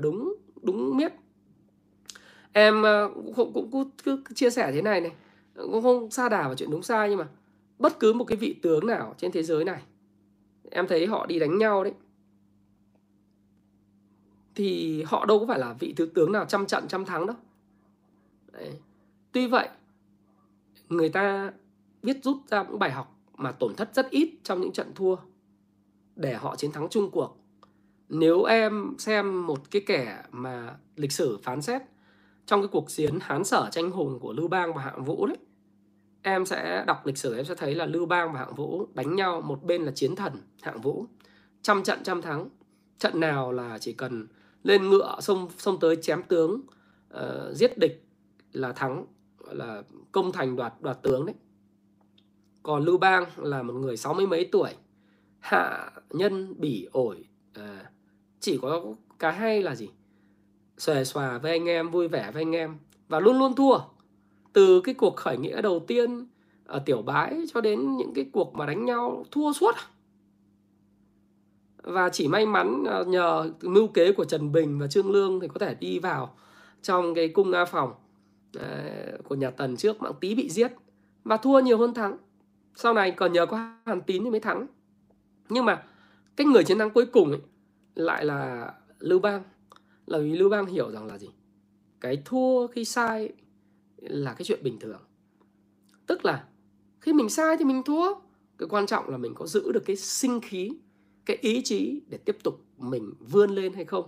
đúng biết. Em cũng cứ chia sẻ thế này này, cũng không sa đà vào chuyện đúng sai, nhưng mà bất cứ một cái vị tướng nào trên thế giới này, em thấy họ đi đánh nhau đấy, thì họ đâu có phải là vị tướng nào trăm trận trăm thắng đâu đấy. Tuy vậy, người ta biết rút ra những bài học mà tổn thất rất ít trong những trận thua để họ chiến thắng chung cuộc. Nếu em xem một cái kẻ mà lịch sử phán xét trong cái cuộc chiến Hán Sở tranh hùng của Lưu Bang và Hạng Vũ đấy, em sẽ đọc lịch sử, em sẽ thấy là Lưu Bang và Hạng Vũ đánh nhau, một bên là chiến thần Hạng Vũ, trăm trận trăm thắng, trận nào là chỉ cần lên ngựa xông tới chém tướng, giết địch là thắng, là công thành đoạt tướng đấy. Còn Lưu Bang là một người 60 mấy tuổi, hạ nhân bỉ ổi, chỉ có cái hay là gì, xòe xòa với anh em, vui vẻ với anh em, và luôn luôn thua. Từ cái cuộc khởi nghĩa đầu tiên ở Tiểu Bái cho đến những cái cuộc mà đánh nhau, thua suốt. Và chỉ may mắn nhờ mưu kế của Trần Bình và Trương Lương thì có thể đi vào trong cái cung A Phòng của nhà Tần trước, mạng tí bị giết và thua nhiều hơn thắng. Sau này còn nhờ có Hàn Tín thì mới thắng. Nhưng mà cái người chiến thắng cuối cùng ấy, lại là Lưu Bang. Là vì Lưu Bang hiểu rằng là gì? Cái thua khi sai là cái chuyện bình thường. Tức là khi mình sai thì mình thua. Cái quan trọng là mình có giữ được cái sinh khí, cái ý chí để tiếp tục mình vươn lên hay không.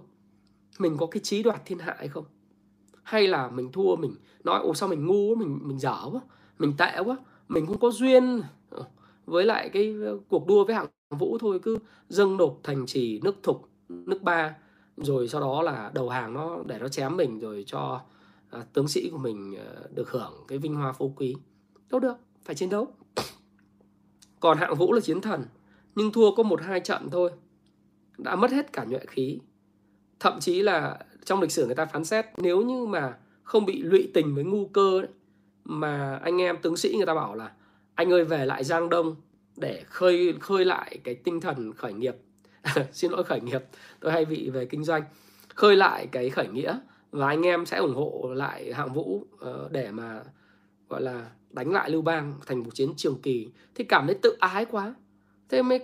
Mình có cái chí đoạt thiên hạ hay không. Hay là mình thua mình nói ồ sao mình ngu quá, mình dở quá, mình tệ quá, mình không có duyên với lại cái cuộc đua với Hạng Vũ, thôi cứ dâng nộp thành trì nước Thục, nước Ba, rồi sau đó là đầu hàng nó để nó chém mình, rồi cho tướng sĩ của mình được hưởng cái vinh hoa phú quý. Đâu được, phải chiến đấu. Còn Hạng Vũ là chiến thần, nhưng thua có 1-2 trận thôi đã mất hết cả nhuệ khí. Thậm chí là trong lịch sử người ta phán xét, nếu như mà không bị lụy tình với ngu cơ đấy, mà anh em tướng sĩ người ta bảo là anh ơi về lại Giang Đông để khơi lại cái tinh thần khởi nghiệp. Xin lỗi khởi nghiệp, tôi hay bị về kinh doanh. Khơi lại cái khởi nghĩa và anh em sẽ ủng hộ lại Hạng Vũ để mà gọi là đánh lại Lưu Bang thành cuộc chiến trường kỳ. Thì cảm thấy tự ái quá, thế mới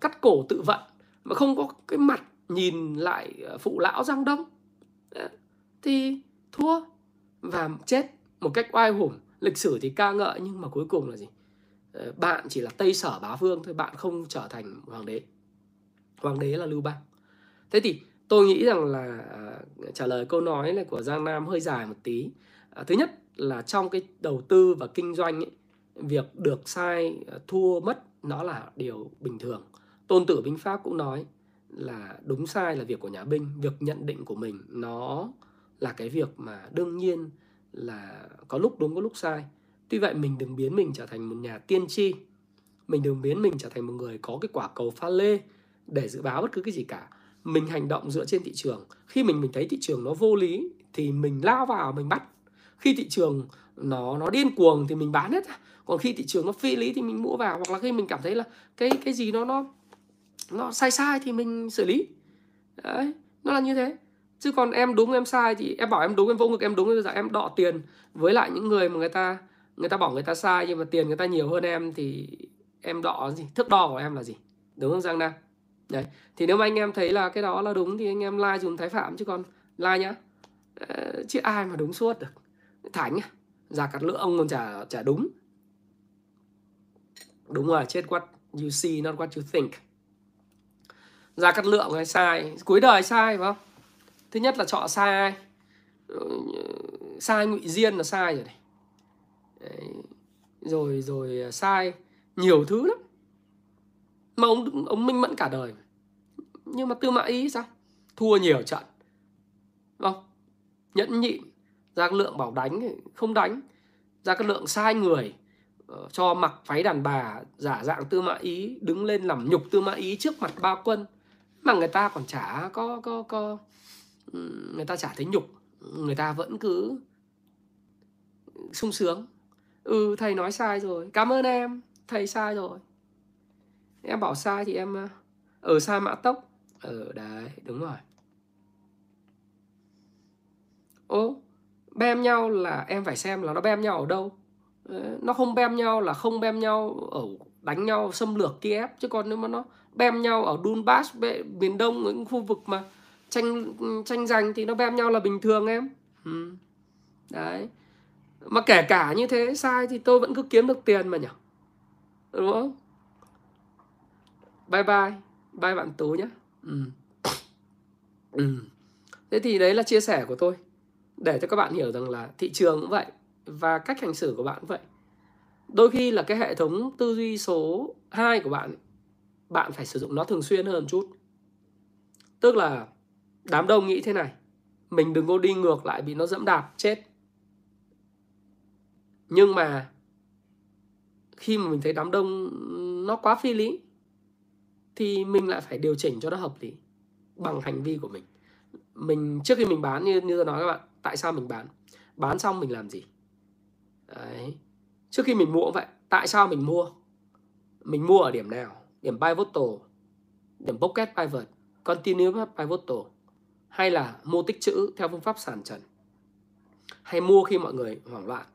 cắt cổ tự vận, mà không có cái mặt nhìn lại phụ lão Giang Đông. Thì thua và chết một cách oai hùng. Lịch sử thì ca ngợi, nhưng mà cuối cùng là gì? Bạn chỉ là Tây Sở bá vương thôi, bạn không trở thành hoàng đế. Hoàng đế là Lưu Bang. Thế thì tôi nghĩ rằng là trả lời câu nói này của Giang Nam hơi dài một tí. Thứ nhất là trong cái đầu tư và kinh doanh ấy, việc được sai, thua mất nó là điều bình thường. Tôn Tử Binh Pháp cũng nói là đúng sai là việc của nhà binh. Việc nhận định của mình nó là cái việc mà đương nhiên là có lúc đúng có lúc sai. Tuy vậy mình đừng biến mình trở thành một nhà tiên tri. Mình đừng biến mình trở thành một người có cái quả cầu pha lê để dự báo bất cứ cái gì cả. Mình hành động dựa trên thị trường. Khi mình thấy thị trường nó vô lý thì mình lao vào mình bắt. Khi thị trường nó điên cuồng thì mình bán hết. Còn khi thị trường nó phi lý thì mình mua vào. Hoặc là khi mình cảm thấy là cái gì nó sai thì mình xử lý. Đấy, nó là như thế. Chứ còn em đúng em sai thì em bảo em đúng, em vỗ ngực em đúng, bây giờ em đọ tiền với lại những người mà người ta bảo người ta sai nhưng mà tiền người ta nhiều hơn em thì em đọ gì? Thước đo của em là gì? Đúng không Giang Nam? Đấy. Thì nếu mà anh em thấy là cái đó là đúng thì anh em like dùm Thái Phạm, chứ còn like nhá. Chứ ai mà đúng suốt được. Thánh già cắt lưỡi ông còn chả đúng. Đúng rồi, chết what you see not what you think. Già cắt lượng này sai, cuối đời sai phải không? Thứ nhất là chọn sai ai? Sai Ngụy Diên là sai rồi này. Đấy. Rồi sai nhiều thứ lắm. Mà ông minh mẫn cả đời. Nhưng mà Tư Mã Ý sao? Thua nhiều trận. Đúng không? Nhẫn nhịn. Gia Cát Lượng bảo đánh không đánh. Gia Cát Lượng sai người cho mặc váy đàn bà, giả dạng Tư Mã Ý, đứng lên làm nhục Tư Mã Ý trước mặt bao quân mà người ta còn chả có người ta chả thấy nhục, người ta vẫn cứ sung sướng. Ừ, thầy nói sai rồi, cảm ơn em, thầy sai rồi. Em bảo sai thì em ở sai mã tốc. Ừ, đấy, đúng rồi. Ô, bem nhau là em phải xem là nó bem nhau ở đâu. Nó không bem nhau là không bem nhau ở đánh nhau xâm lược Kiev. Chứ còn nếu mà nó bem nhau ở Donbass, miền đông, những khu vực mà tranh giành thì nó bem nhau là bình thường em. Ừ. Đấy. Mà kể cả như thế sai thì tôi vẫn cứ kiếm được tiền mà nhỉ. Đúng không? Bye bye. Bye bạn Tú nhé. Ừ. Ừ. Thế thì đấy là chia sẻ của tôi để cho các bạn hiểu rằng là thị trường cũng vậy và cách hành xử của bạn cũng vậy. Đôi khi là cái hệ thống tư duy số 2 của bạn, bạn phải sử dụng nó thường xuyên hơn một chút. Tức là đám đông nghĩ thế này, mình đừng có đi ngược lại vì nó dẫm đạp chết. Nhưng mà khi mà mình thấy đám đông nó quá phi lý thì mình lại phải điều chỉnh cho nó hợp lý bằng hành vi của mình. Mình trước khi mình bán, như tôi nói các bạn, tại sao mình bán? Bán xong mình làm gì? Đấy. Trước khi mình mua cũng vậy. Tại sao mình mua? Mình mua ở điểm nào? Điểm pivotal, điểm pocket pivot, continuous pivotal, hay là mua tích trữ theo phương pháp sàn trần, hay mua khi mọi người hoảng loạn?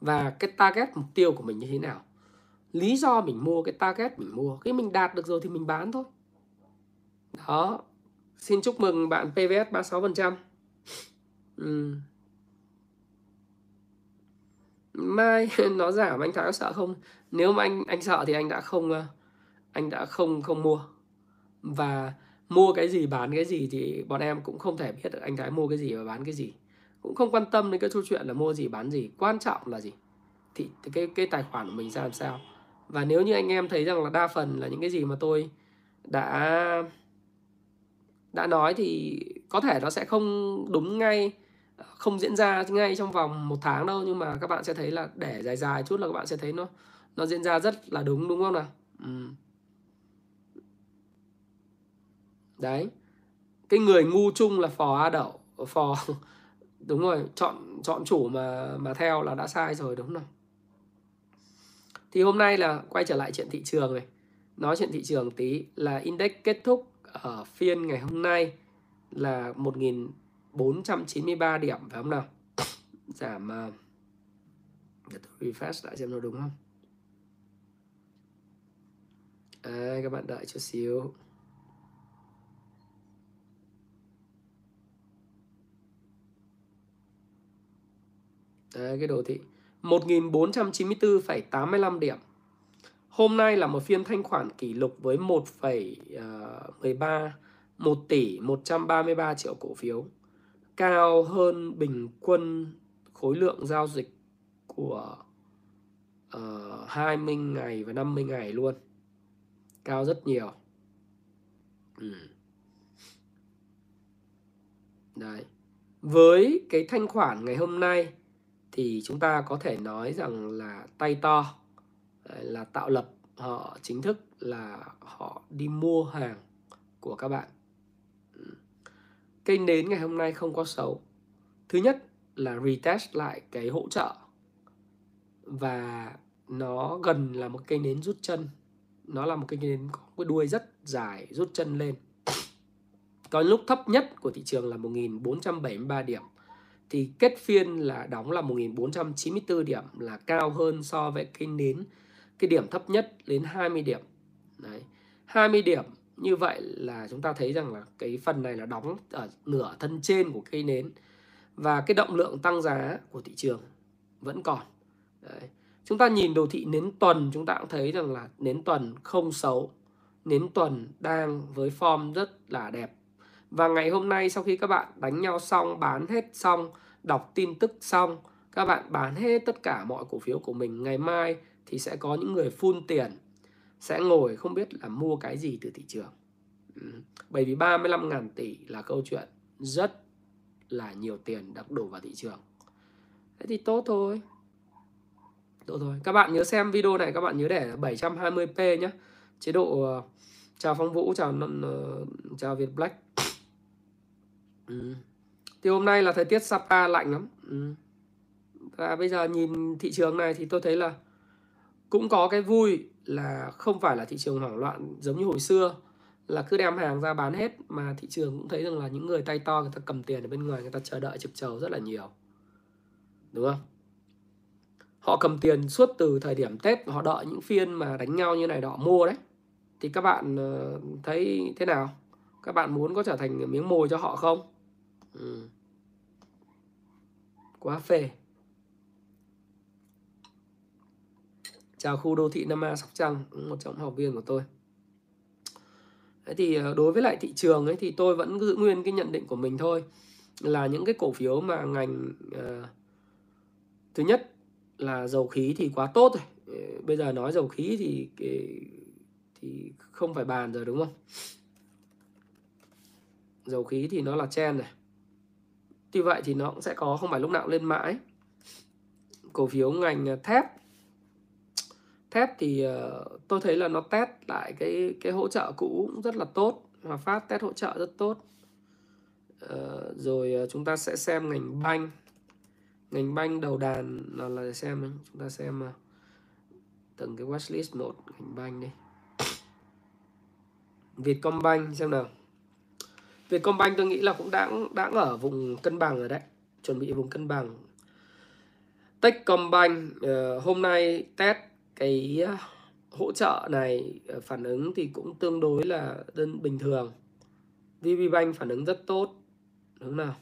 Và cái target mục tiêu của mình như thế nào? Lý do mình mua, cái target mình mua, khi mình đạt được rồi thì mình bán thôi. Đó. Xin chúc mừng bạn PVS 36%. Mai nó giảm anh Thái có sợ không? Nếu mà anh sợ thì anh đã không mua. Và mua cái gì bán cái gì thì bọn em cũng không thể biết được anh Thái mua cái gì và bán cái gì. Cũng không quan tâm đến cái câu chuyện là mua gì bán gì. Quan trọng là gì? Thì cái tài khoản của mình ra làm sao. Và nếu như anh em thấy rằng là đa phần là những cái gì mà tôi đã nói thì có thể nó sẽ không đúng ngay, không diễn ra ngay trong vòng 1 tháng đâu. Nhưng mà các bạn sẽ thấy là để dài chút là các bạn sẽ thấy nó diễn ra rất là đúng, đúng không nào? Đấy. Cái người ngu chung là phò a đậu, phò. Đúng rồi, chọn chủ mà theo là đã sai rồi, đúng rồi. Thì hôm nay là quay trở lại chuyện thị trường này. Nói chuyện thị trường tí là index kết thúc ở phiên ngày hôm nay là 1493 điểm phải không nào? Giảm để tôi refresh lại xem nó đúng không. Các bạn đợi chút xíu. Đấy, cái đồ thị 1494,85 điểm. Hôm nay là một phiên thanh khoản kỷ lục với 1 tỷ 133 triệu cổ phiếu, cao hơn bình quân khối lượng giao dịch của 20 ngày và 50 ngày luôn. Cao rất nhiều. Đấy. Với cái thanh khoản ngày hôm nay thì chúng ta có thể nói rằng là tay to là tạo lập, họ chính thức là họ đi mua hàng của các bạn. Cây nến ngày hôm nay không có xấu. Thứ nhất là retest lại cái hỗ trợ và nó gần là một cây nến rút chân. Nó là một cây nến có cái đuôi rất dài rút chân lên. Còn lúc thấp nhất của thị trường là 1.473 điểm. Thì kết phiên là đóng là 1.494 điểm, là cao hơn so với cái điểm thấp nhất đến 20 điểm. Đấy, 20 điểm. Như vậy là chúng ta thấy rằng là cái phần này là đóng ở nửa thân trên của cây nến. Và cái động lượng tăng giá của thị trường vẫn còn. Đấy. Chúng ta nhìn đồ thị nến tuần, chúng ta cũng thấy rằng là nến tuần không xấu. Nến tuần đang với form rất là đẹp. Và ngày hôm nay sau khi các bạn đánh nhau xong, bán hết xong, đọc tin tức xong, các bạn bán hết tất cả mọi cổ phiếu của mình, ngày mai thì sẽ có những người full tiền sẽ ngồi không biết là mua cái gì từ thị trường. Bởi vì 35.000 tỷ là câu chuyện rất là nhiều tiền đập đổ vào thị trường. Thế thì tốt thôi. Tốt thôi. Các bạn nhớ xem video này, các bạn nhớ để 720p nhé. Chế độ chào Phong Vũ, chào Việt Black. Thì hôm nay là thời tiết Sapa lạnh lắm. Và bây giờ nhìn thị trường này thì tôi thấy là cũng có cái vui là không phải là thị trường hoảng loạn giống như hồi xưa là cứ đem hàng ra bán hết, mà thị trường cũng thấy rằng là những người tay to người ta cầm tiền ở bên ngoài, người ta chờ đợi chực chầu rất là nhiều. Đúng không? Họ cầm tiền suốt từ thời điểm Tết, họ đợi những phiên mà đánh nhau như này đó mua đấy. Thì các bạn thấy thế nào? Các bạn muốn có trở thành miếng mồi cho họ không? Quá phê. Chào khu đô thị Nam A Sóc Trăng, một trong học viên của tôi. Thế thì đối với lại thị trường ấy thì tôi vẫn giữ nguyên cái nhận định của mình thôi, là những cái cổ phiếu mà ngành thứ nhất là dầu khí thì quá tốt rồi. Bây giờ nói dầu khí thì không phải bàn rồi đúng không? Dầu khí thì nó là trend này. Tuy vậy thì nó cũng sẽ có, không phải lúc nào cũng lên mãi. Cổ phiếu ngành thép, thép thì tôi thấy là nó test lại cái hỗ trợ cũ cũng rất là tốt. Hòa Phát test hỗ trợ rất tốt. Rồi chúng ta sẽ xem ngành banh. Ngành banh đầu đàn là xem, chúng ta xem từng cái watchlist nốt ngành banh đi. Vietcombank xem nào. Vietcombank tôi nghĩ là cũng đã ở vùng cân bằng rồi đấy, chuẩn bị vùng cân bằng. Techcombank hôm nay test cái hỗ trợ này, phản ứng thì cũng tương đối là đơn bình thường. VPBank phản ứng rất tốt, đúng nào?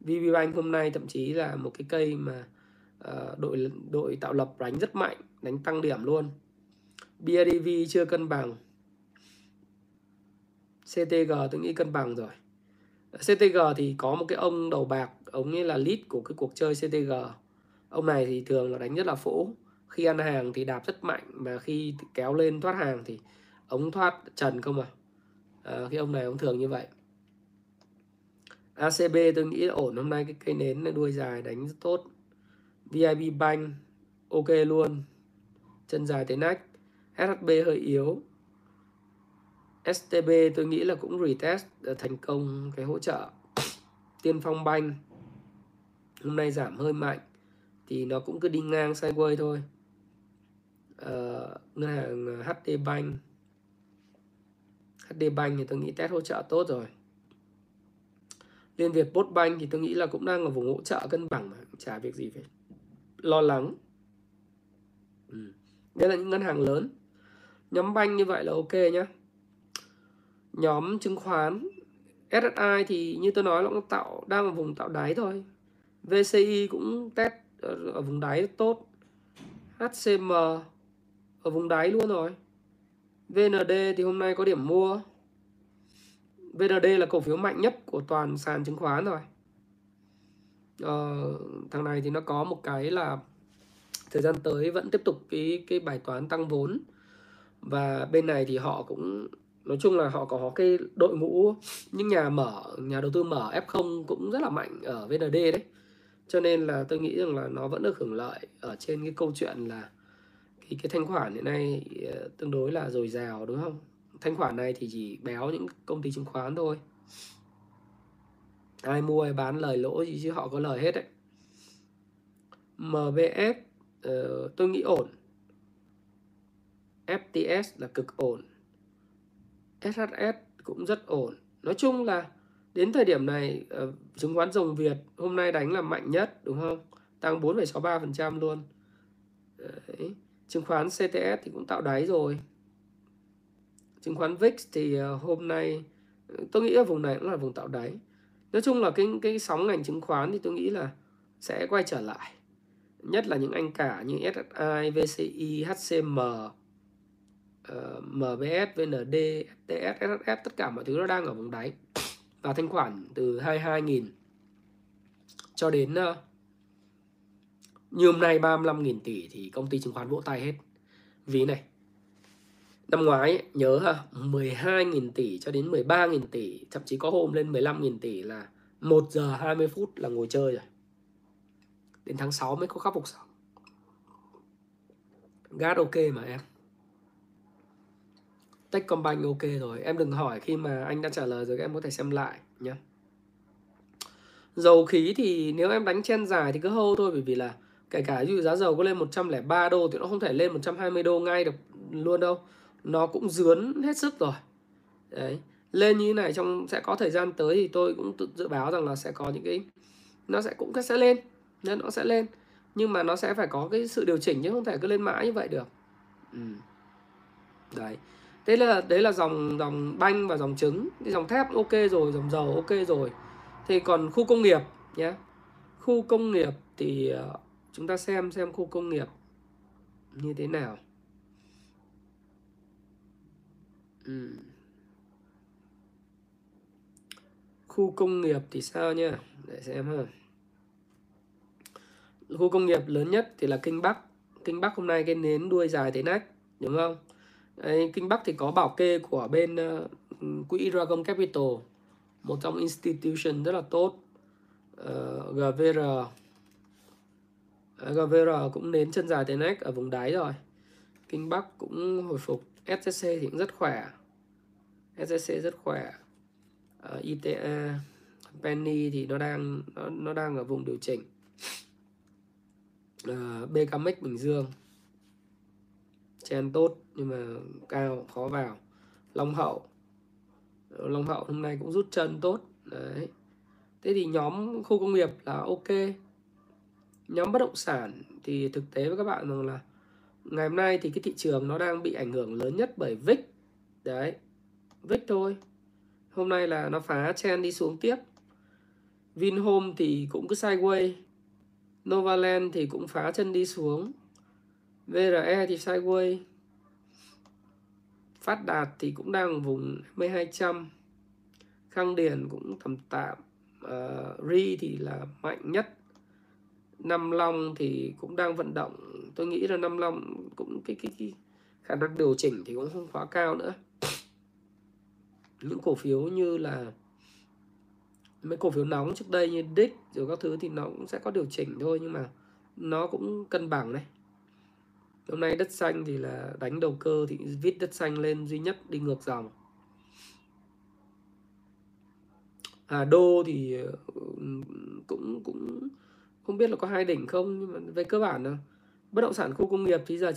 VPBank hôm nay thậm chí là một cái cây mà đội tạo lập đánh rất mạnh, đánh tăng điểm luôn. BIDV chưa cân bằng. CTG tôi nghĩ cân bằng rồi. CTG thì có một cái ông đầu bạc, ông ấy là lead của cái cuộc chơi CTG. Ông này thì thường là đánh rất là phổ. Khi ăn hàng thì đạp rất mạnh, mà khi kéo lên thoát hàng thì ông thoát trần không à. Cái ông này ông thường như vậy. ACB tôi nghĩ là ổn, hôm nay cái cây nến đuôi dài đánh rất tốt. VIB Bank ok luôn, chân dài tới nách. SHB hơi yếu. STB tôi nghĩ là cũng retest thành công cái hỗ trợ. Tiên Phong Bank hôm nay giảm hơi mạnh thì nó cũng cứ đi ngang sideways thôi. Ngân hàng HD Bank, HD Bank thì tôi nghĩ test hỗ trợ tốt rồi. Liên Việt Postbank thì tôi nghĩ là cũng đang ở vùng hỗ trợ cân bằng mà, chả việc gì phải lo lắng. Đây là những ngân hàng lớn. Nhóm banh như vậy là ok nhá. Nhóm chứng khoán SSI thì như tôi nói là nó đang ở vùng tạo đáy thôi. VCI cũng test ở vùng đáy tốt. HCM ở vùng đáy luôn rồi. VND thì hôm nay có điểm mua. VND là cổ phiếu mạnh nhất của toàn sàn chứng khoán rồi. Thằng này thì nó có một cái là thời gian tới vẫn tiếp tục cái bài toán tăng vốn. Và bên này thì họ cũng, nói chung là họ có cái đội ngũ, những nhà đầu tư mở F0 cũng rất là mạnh ở VND đấy. Cho nên là tôi nghĩ rằng là nó vẫn được hưởng lợi ở trên cái câu chuyện là cái thanh khoản hiện nay tương đối là dồi dào đúng không? Thanh khoản này thì chỉ béo những công ty chứng khoán thôi. Ai mua ai bán lời lỗ gì chứ họ có lời hết đấy. MBF tôi nghĩ ổn. FTS là cực ổn. SHS cũng rất ổn. Nói chung là Đến thời điểm này, chứng khoán rồng Việt hôm nay đánh là mạnh nhất, đúng không? Tăng 4,63% luôn. Đấy. Chứng khoán CTS thì cũng tạo đáy rồi. Chứng khoán VIX thì hôm nay tôi nghĩ ở vùng này cũng là vùng tạo đáy. Nói chung là cái sóng ngành chứng khoán thì tôi nghĩ là sẽ quay trở lại. Nhất là những anh cả như SSI, VCI, HCM, MBS, VND, FTS, SSS, tất cả mọi thứ nó đang ở vùng đáy. Và thanh khoản từ 22.000 cho đến như hôm nay 35.000 tỷ thì công ty chứng khoán vỗ tay hết. Vì này, năm ngoái ấy, nhớ ha, 12.000 tỷ cho đến 13.000 tỷ, thậm chí có hôm lên 15.000 tỷ là 1 giờ 20 phút là ngồi chơi rồi. Đến tháng 6 mới có khắc phục xong. Gas ok mà em. Techcombank ok rồi. Em đừng hỏi khi mà anh đã trả lời rồi, các em có thể xem lại nhé. Dầu khí thì nếu em đánh chen dài thì cứ hâu thôi, bởi vì là kể cả dù giá dầu có lên 103 đô thì nó không thể lên 120 đô ngay được luôn đâu. Nó cũng dướn hết sức rồi. Đấy, lên như thế này trong sẽ có thời gian tới thì tôi cũng tự dự báo rằng là sẽ có những cái nó sẽ cũng sẽ lên, nên nó sẽ lên. Nhưng mà nó sẽ phải có cái sự điều chỉnh chứ không thể cứ lên mãi như vậy được. Đấy. Thế là đấy là dòng banh và dòng trứng, thì dòng thép ok rồi, dòng dầu ok rồi. Thì còn khu công nghiệp nhé. Khu công nghiệp thì chúng ta xem khu công nghiệp như thế nào. Khu công nghiệp thì sao nhá, để xem ha. Khu công nghiệp lớn nhất thì là Kinh Bắc. Kinh Bắc hôm nay cái nến đuôi dài thế nách, đúng không? Đấy, Kinh Bắc thì có bảo kê của bên quỹ Dragon Capital, một trong institution rất là tốt. GVR cũng nến chân dài tên X ở vùng đáy rồi. Kinh Bắc cũng hồi phục. SCC thì cũng rất khỏe. SCC rất khỏe. ITA Penny thì nó đang ở vùng điều chỉnh. BKMX Bình Dương chen tốt nhưng mà cao khó vào. Long Hậu hôm nay cũng rút chân tốt. Đấy. Thế thì nhóm khu công nghiệp là ok. Nhóm bất động sản thì thực tế với các bạn rằng là ngày hôm nay thì cái thị trường nó đang bị ảnh hưởng lớn nhất bởi VIX. Đấy, VIX thôi. Hôm nay là nó phá chen đi xuống tiếp. Vinhome thì cũng cứ sideways. Novaland thì cũng phá chân đi xuống. VRE thì sideways. Phát Đạt thì cũng đang vùng 2200. Khang Điền cũng thầm tạm. RE thì là mạnh nhất. Nam Long thì cũng đang vận động. Tôi nghĩ là Nam Long cũng cái khả năng điều chỉnh thì cũng không quá cao nữa. Những cổ phiếu như là mấy cổ phiếu nóng trước đây như DIC rồi các thứ thì nó cũng sẽ có điều chỉnh thôi, nhưng mà nó cũng cân bằng này. Hôm nay đất xanh thì là đánh đầu cơ thì vít đất xanh lên duy nhất đi ngược dòng. Đô thì cũng không biết là có hai đỉnh không, nhưng mà về cơ bản là bất động sản khu công nghiệp thì giờ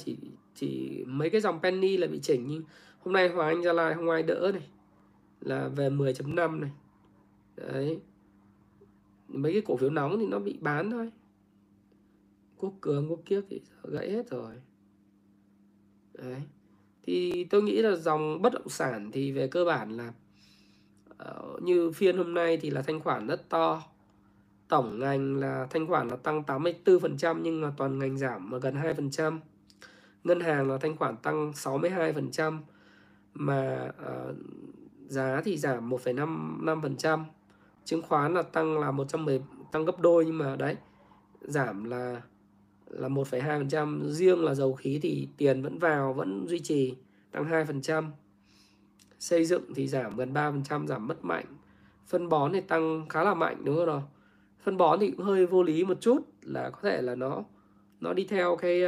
chỉ mấy cái dòng penny là bị chỉnh, nhưng hôm nay Hoàng Anh Gia Lai không ai đỡ này, là về 10.5 này. Đấy. Mấy cái cổ phiếu nóng thì nó bị bán thôi. Quốc Cường, Quốc Kiếp thì gãy hết rồi. Đấy. Thì tôi nghĩ là dòng bất động sản thì về cơ bản là như phiên hôm nay thì là thanh khoản rất to. Tổng ngành là thanh khoản là tăng 84% nhưng mà toàn ngành giảm mà gần 2%. Ngân hàng là thanh khoản tăng 62% mà giá thì giảm 1,55%. Chứng khoán là tăng là 110, tăng gấp đôi, nhưng mà đấy giảm là 1,2%. Riêng là dầu khí thì tiền vẫn vào, vẫn duy trì tăng 2%. Xây dựng thì giảm gần 3%, giảm mất mạnh. Phân bón thì tăng khá là mạnh, đúng không nào? Phân bón thì cũng hơi vô lý một chút, là có thể là nó đi theo cái,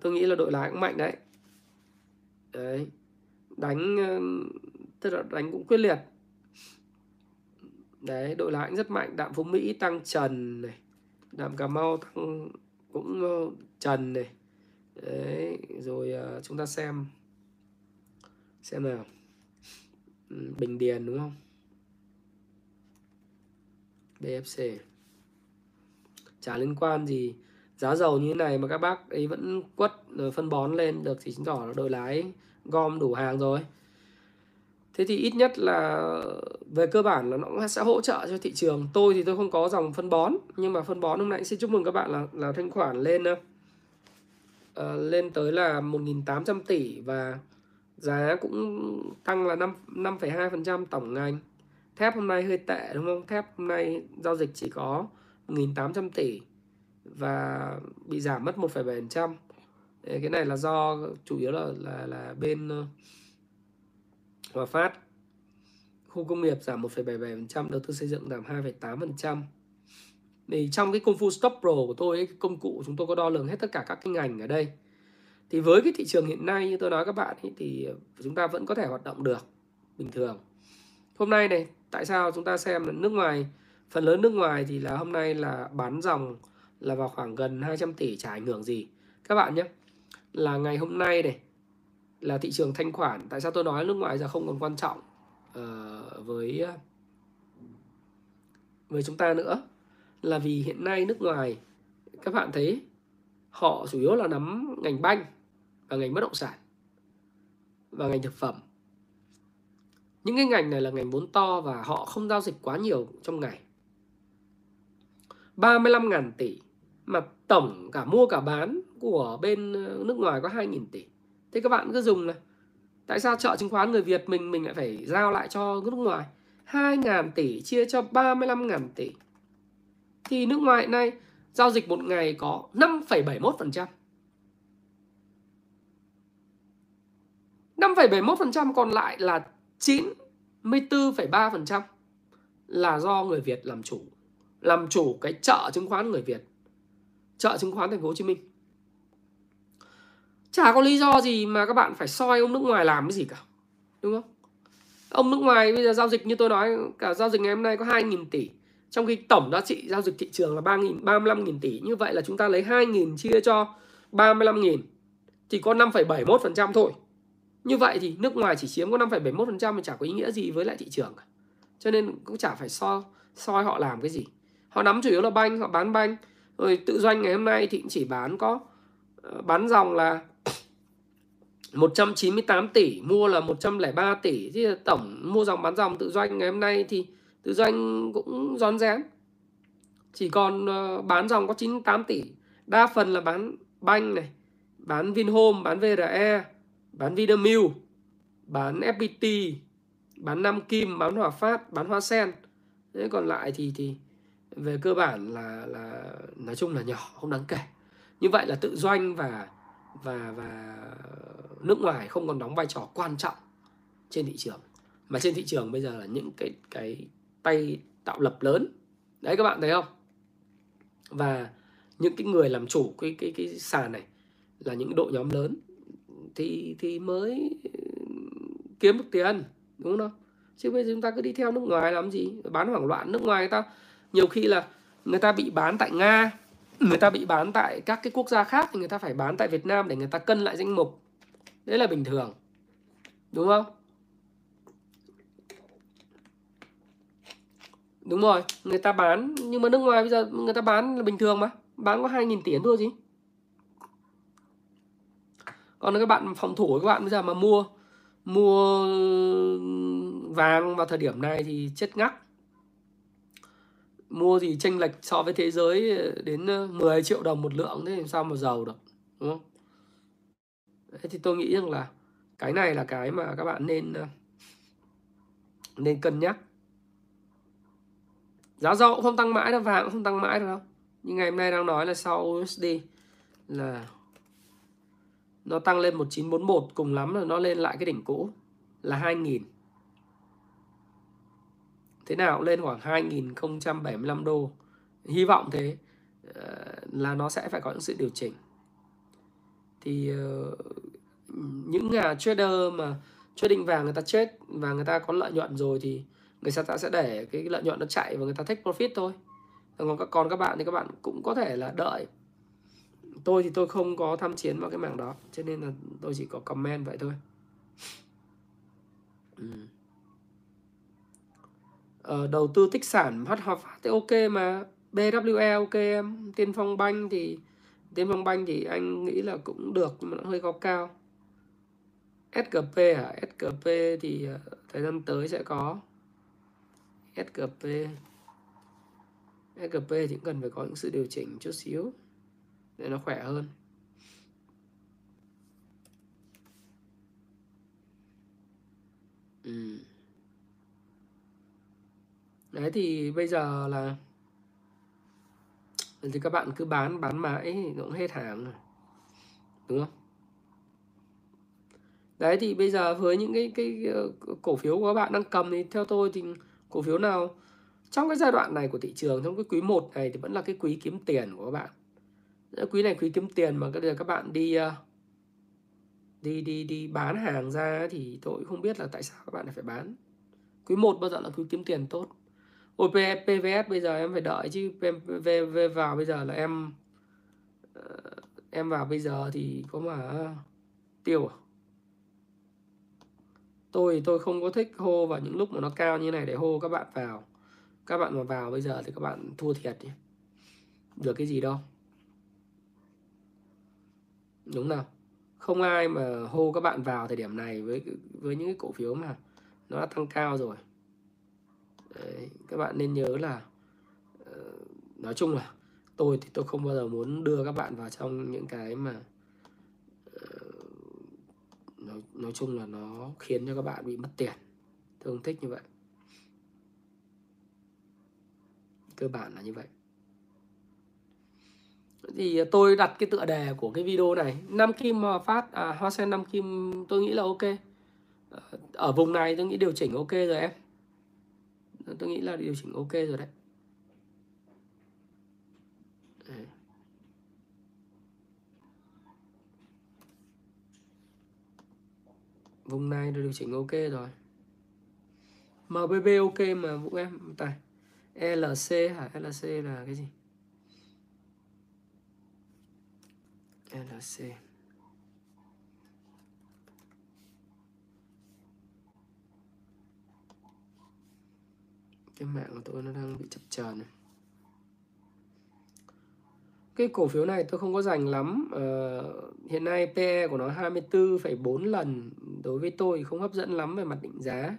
tôi nghĩ là đội lái cũng mạnh đấy. Đấy. Đánh, tức là đánh cũng quyết liệt. Đấy, đội lái cũng rất mạnh. Đạm Phú Mỹ tăng trần này. Đạm Cà Mau tăng cũng trần này. Đấy, rồi chúng ta xem nào. Bình Điền đúng không? BFC chả liên quan gì. Giá dầu như thế này mà các bác ấy vẫn quất phân bón lên được thì chứng tỏ là đội lái gom đủ hàng rồi. Thế thì ít nhất là về cơ bản là nó cũng sẽ hỗ trợ cho thị trường. Tôi thì tôi không có dòng phân bón, nhưng mà phân bón hôm nay xin chúc mừng các bạn là thanh khoản lên lên tới là 1.800 tỷ và giá cũng tăng là 5,2% tổng ngành. Thép hôm nay hơi tệ đúng không? Thép hôm nay giao dịch chỉ có 1.800 tỷ và bị giảm mất 1,7%. Cái này là do chủ yếu là bên Hòa Phát. Khu công nghiệp giảm 1,77%, đầu tư xây dựng giảm 2,8%. Thì trong cái công phu Stop Pro của tôi ấy, cái công cụ chúng tôi có đo lường hết tất cả các cái ngành ở đây. Thì với cái thị trường hiện nay như tôi nói các bạn ấy, thì chúng ta vẫn có thể hoạt động được bình thường. Hôm nay này, tại sao chúng ta xem là nước ngoài, phần lớn nước ngoài thì là hôm nay là bán dòng là vào khoảng gần 200 tỷ chả ảnh hưởng gì. Các bạn nhé, là ngày hôm nay này là thị trường thanh khoản. Tại sao tôi nói nước ngoài giờ không còn quan trọng với chúng ta nữa? Là vì hiện nay nước ngoài các bạn thấy họ chủ yếu là nắm ngành banh và ngành bất động sản và ngành thực phẩm. Những cái ngành này là ngành vốn to và họ không giao dịch quá nhiều trong ngày. 35.000 tỷ mà tổng cả mua cả bán của bên nước ngoài có 2.000 tỷ. Thế các bạn cứ dùng này. Tại sao chợ chứng khoán người Việt mình lại phải giao lại cho nước ngoài? 2.000 tỷ chia cho 35.000 tỷ. Thì nước ngoài hiện nay giao dịch một ngày có 5,71%. 5,71% còn lại là 94,3% là do người Việt làm chủ. Làm chủ cái chợ chứng khoán người Việt, chợ chứng khoán Thành phố Hồ Chí Minh. Chả có lý do gì mà các bạn phải soi ông nước ngoài làm cái gì cả, đúng không? Ông nước ngoài bây giờ giao dịch như tôi nói, cả giao dịch ngày hôm nay có 2.000 tỷ, trong khi tổng giá trị giao dịch thị trường là 35.000 tỷ. Như vậy là chúng ta lấy 2.000 chia cho 35.000 thì có 5,71% thôi. Như vậy thì nước ngoài chỉ chiếm có 5,71% mà chả có ý nghĩa gì với lại thị trường cả. Cho nên cũng chả phải soi họ làm cái gì. Họ nắm chủ yếu là banh, họ bán banh. Rồi tự doanh ngày hôm nay thì cũng chỉ bán dòng là 198 tỷ, mua là 103 tỷ. Thì tổng mua dòng bán dòng tự doanh ngày hôm nay thì tự doanh cũng rón rén. Chỉ còn bán dòng có 98 tỷ. Đa phần là bán banh này, bán Vinhome, bán VRE, bán Vinamilk, bán FPT, bán Nam Kim, bán Hòa Phát, bán Hoa Sen. Thế còn lại thì về cơ bản là nói chung là nhỏ, không đáng kể. Như vậy là tự doanh và nước ngoài không còn đóng vai trò quan trọng trên thị trường. Mà trên thị trường bây giờ là những cái tay tạo lập lớn. Đấy các bạn thấy không? Và những cái người làm chủ cái sàn này là những đội nhóm lớn thì mới kiếm được tiền, đúng không? Chứ bây giờ chúng ta cứ đi theo nước ngoài làm gì? Bán hoảng loạn. Nước ngoài người ta nhiều khi là người ta bị bán tại Nga, người ta bị bán tại các cái quốc gia khác thì người ta phải bán tại Việt Nam để người ta cân lại danh mục. Đấy là bình thường, đúng không? Đúng rồi, người ta bán. Nhưng mà nước ngoài bây giờ người ta bán là bình thường mà. Bán có 2.000 tỷ thôi chứ. Còn các bạn phòng thủ của các bạn bây giờ mà mua vàng vào thời điểm này thì chết ngắc. Mua gì chênh lệch so với thế giới đến 10 triệu đồng một lượng, thế làm sao mà giàu được, đúng không? Đấy, thì tôi nghĩ rằng là cái này là cái mà các bạn nên cân nhắc. Giá dầu cũng không tăng mãi đâu, vàng cũng không tăng mãi đâu. Nhưng ngày hôm nay đang nói là sau USD là nó tăng lên 1941, cùng lắm là nó lên lại cái đỉnh cũ là 2.000. Thế nào cũng lên khoảng 2.075 đô. Hy vọng thế là nó sẽ phải có những sự điều chỉnh. Thì những nhà trader mà trading vàng, người ta trade và người ta có lợi nhuận rồi thì người ta sẽ để cái lợi nhuận nó chạy và người ta take profit thôi. Còn các bạn thì các bạn cũng có thể là đợi. Tôi thì tôi không có tham chiến vào cái mảng đó, cho nên là tôi chỉ có comment vậy thôi. đầu tư tích sản HFH thì ok mà, BWL ok em. Tiên Phong Banh thì anh nghĩ là cũng được nhưng mà nó hơi cao. SGP hả? SGP thì thời gian tới sẽ có. SGP thì cần phải có những sự điều chỉnh chút xíu để nó khỏe hơn. Đấy thì bây giờ là thì các bạn cứ bán mãi nó cũng hết hàng rồi, đúng không? Đấy thì bây giờ với những cái cổ phiếu của các bạn đang cầm thì theo tôi thì cổ phiếu nào trong cái giai đoạn này của thị trường, trong cái quý 1 này thì vẫn là cái quý kiếm tiền của các bạn. Quý này quý kiếm tiền mà các bạn đi bán hàng ra thì tôi không biết là tại sao các bạn lại phải bán. Quý 1 bao giờ là quý kiếm tiền tốt. Ôi PVS bây giờ em phải đợi chứ, về vào bây giờ là em vào bây giờ thì có mà tiêu à? Tôi không có thích hô vào những lúc mà nó cao như này để hô các bạn vào. Các bạn mà vào bây giờ thì các bạn thua thiệt nhé. Được cái gì đâu. Đúng nào? Không ai mà hô các bạn vào thời điểm này với những cái cổ phiếu mà nó đã tăng cao rồi. Đấy, các bạn nên nhớ là nói chung là tôi thì tôi không bao giờ muốn đưa các bạn vào trong những cái mà nói chung là nó khiến cho các bạn bị mất tiền. Tôi không thích như vậy. Cơ bản là như vậy. Thì tôi đặt cái tựa đề của cái video này, Nam Kim phát Hoa Sen Nam Kim tôi nghĩ là ok. Ở vùng này tôi nghĩ điều chỉnh ok rồi em. Tôi nghĩ là điều chỉnh ok rồi đấy. Vùng này điều chỉnh ok rồi. MBB ok mà Vũ em. Tài LC hả? LC là cái gì? LC cái mạng của tôi nó đang bị chập chờn này. Cái cổ phiếu này tôi không có dành lắm. Hiện nay PE của nó 24,4 lần. Đối với tôi không hấp dẫn lắm về mặt định giá.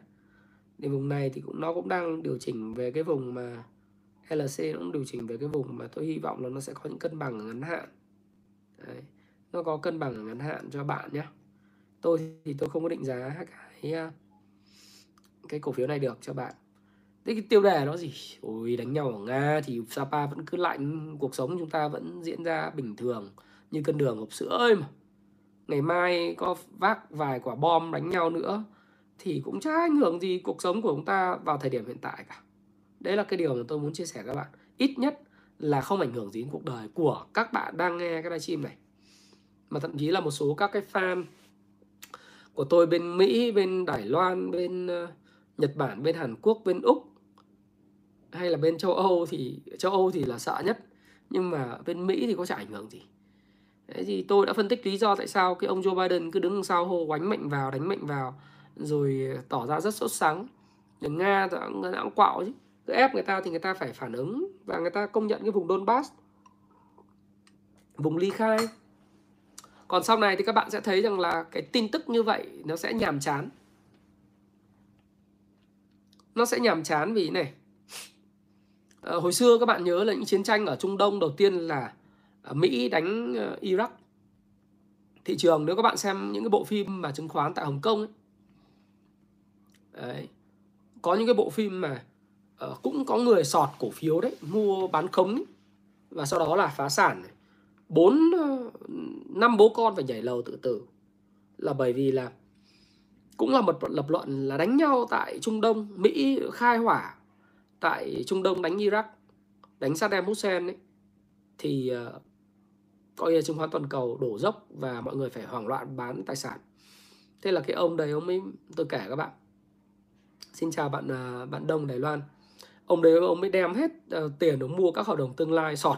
Thì vùng này thì nó cũng đang điều chỉnh về cái vùng mà LC, nó cũng điều chỉnh về cái vùng mà tôi hy vọng là nó sẽ có những cân bằng ở ngắn hạn. Đấy. Nó có cân bằng ở ngắn hạn cho bạn nhé. Tôi thì tôi không có định giá cái cổ phiếu này được cho bạn. Thế cái tiêu đề nó gì? Ôi đánh nhau ở Nga thì Sapa vẫn cứ lạnh. Cuộc sống chúng ta vẫn diễn ra bình thường như cân đường hộp sữa ơi mà. Ngày mai có vác vài quả bom đánh nhau nữa thì cũng chả ảnh hưởng gì cuộc sống của chúng ta vào thời điểm hiện tại cả. Đấy là cái điều mà tôi muốn chia sẻ các bạn. Ít nhất là không ảnh hưởng gì đến cuộc đời của các bạn đang nghe cái livestream này. Mà thậm chí là một số các cái fan của tôi bên Mỹ, bên Đài Loan, bên Nhật Bản, bên Hàn Quốc, bên Úc hay là bên châu Âu thì là sợ nhất, nhưng mà bên Mỹ thì có chả ảnh hưởng gì. Đấy thì tôi đã phân tích lý do tại sao cái ông Joe Biden cứ đứng đằng sau hô oánh mạnh vào, đánh mạnh vào rồi tỏ ra rất sốt sắng. Đừng Nga thì người ta cũng quạo chứ, cứ ép người ta thì người ta phải phản ứng và người ta công nhận cái vùng Donbass, vùng ly khai. Còn sau này thì các bạn sẽ thấy rằng là cái tin tức như vậy nó sẽ nhàm chán. Nó sẽ nhàm chán vì này. Hồi xưa các bạn nhớ là những chiến tranh ở Trung Đông đầu tiên là Mỹ đánh Iraq. Thị trường nếu các bạn xem những cái bộ phim mà chứng khoán tại Hồng Kông ấy. Đấy. Có những cái bộ phim mà cũng có người sọt cổ phiếu đấy, mua bán khống ấy. Và sau đó là phá sản. 4, 5 bố con phải nhảy lầu tự tử. Là bởi vì là cũng là một lập luận là đánh nhau tại Trung Đông, Mỹ khai hỏa tại Trung Đông đánh Iraq, đánh Saddam Hussein ấy, thì coi như chứng khoán toàn cầu đổ dốc và mọi người phải hoảng loạn bán tài sản. Thế là cái ông đấy, ông ấy, tôi kể các bạn. Xin chào bạn Đông Đài Loan. Ông đấy ông ấy đem hết tiền để mua các hợp đồng tương lai sọt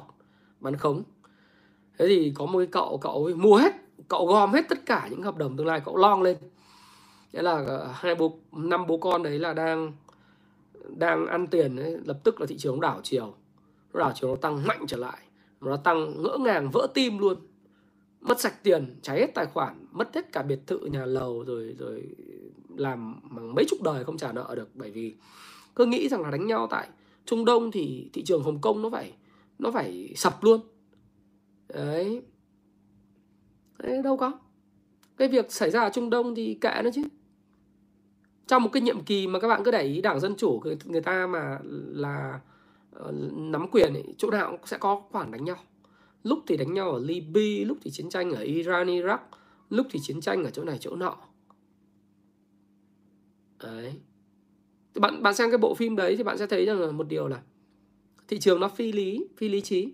bán khống. Thế thì có một cái cậu ấy mua hết, cậu gom hết tất cả những hợp đồng tương lai, cậu long lên. Thế là 5 bố con đấy là đang đang ăn tiền ấy, lập tức là thị trường đảo chiều. Nó đảo chiều, nó tăng mạnh trở lại. Nó tăng ngỡ ngàng, vỡ tim luôn. Mất sạch tiền, cháy hết tài khoản, mất hết cả biệt thự, nhà lầu, rồi làm mấy chục đời không trả nợ được. Bởi vì cứ nghĩ rằng là đánh nhau tại Trung Đông thì thị trường Hồng Kông nó phải sập luôn. Đấy. Đấy, đâu có. Cái việc xảy ra ở Trung Đông thì kệ nó chứ. Trong một cái nhiệm kỳ mà các bạn cứ để ý, Đảng Dân Chủ người ta mà là nắm quyền ấy, chỗ nào cũng sẽ có khoản đánh nhau. Lúc thì đánh nhau ở Libya, lúc thì chiến tranh ở Iran, Iraq, lúc thì chiến tranh ở chỗ này chỗ nọ. Đấy. Bạn xem cái bộ phim đấy thì bạn sẽ thấy rằng là một điều là thị trường nó phi lý trí.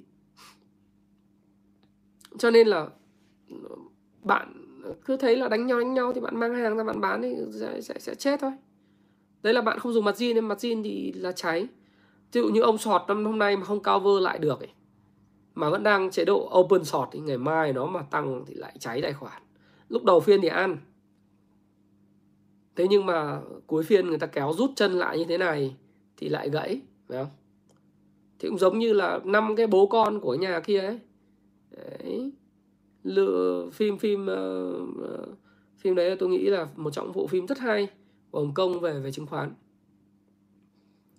Cho nên là bạn cứ thấy là đánh nhau thì bạn mang hàng ra bạn bán thì sẽ chết thôi. Đấy là bạn không dùng margin, nên margin thì là cháy. Ví dụ như ông short năm hôm nay mà không cover lại được ấy, mà vẫn đang chế độ open short thì ngày mai nó mà tăng thì lại cháy tài khoản. Lúc đầu phiên thì ăn, thế nhưng mà cuối phiên người ta kéo rút chân lại như thế này thì lại gãy, phải không? Thì cũng giống như là 5 cái bố con của nhà kia ấy. Đấy. Phim đấy tôi nghĩ là một trong bộ phim rất hay của Hồng Kông về chứng khoán.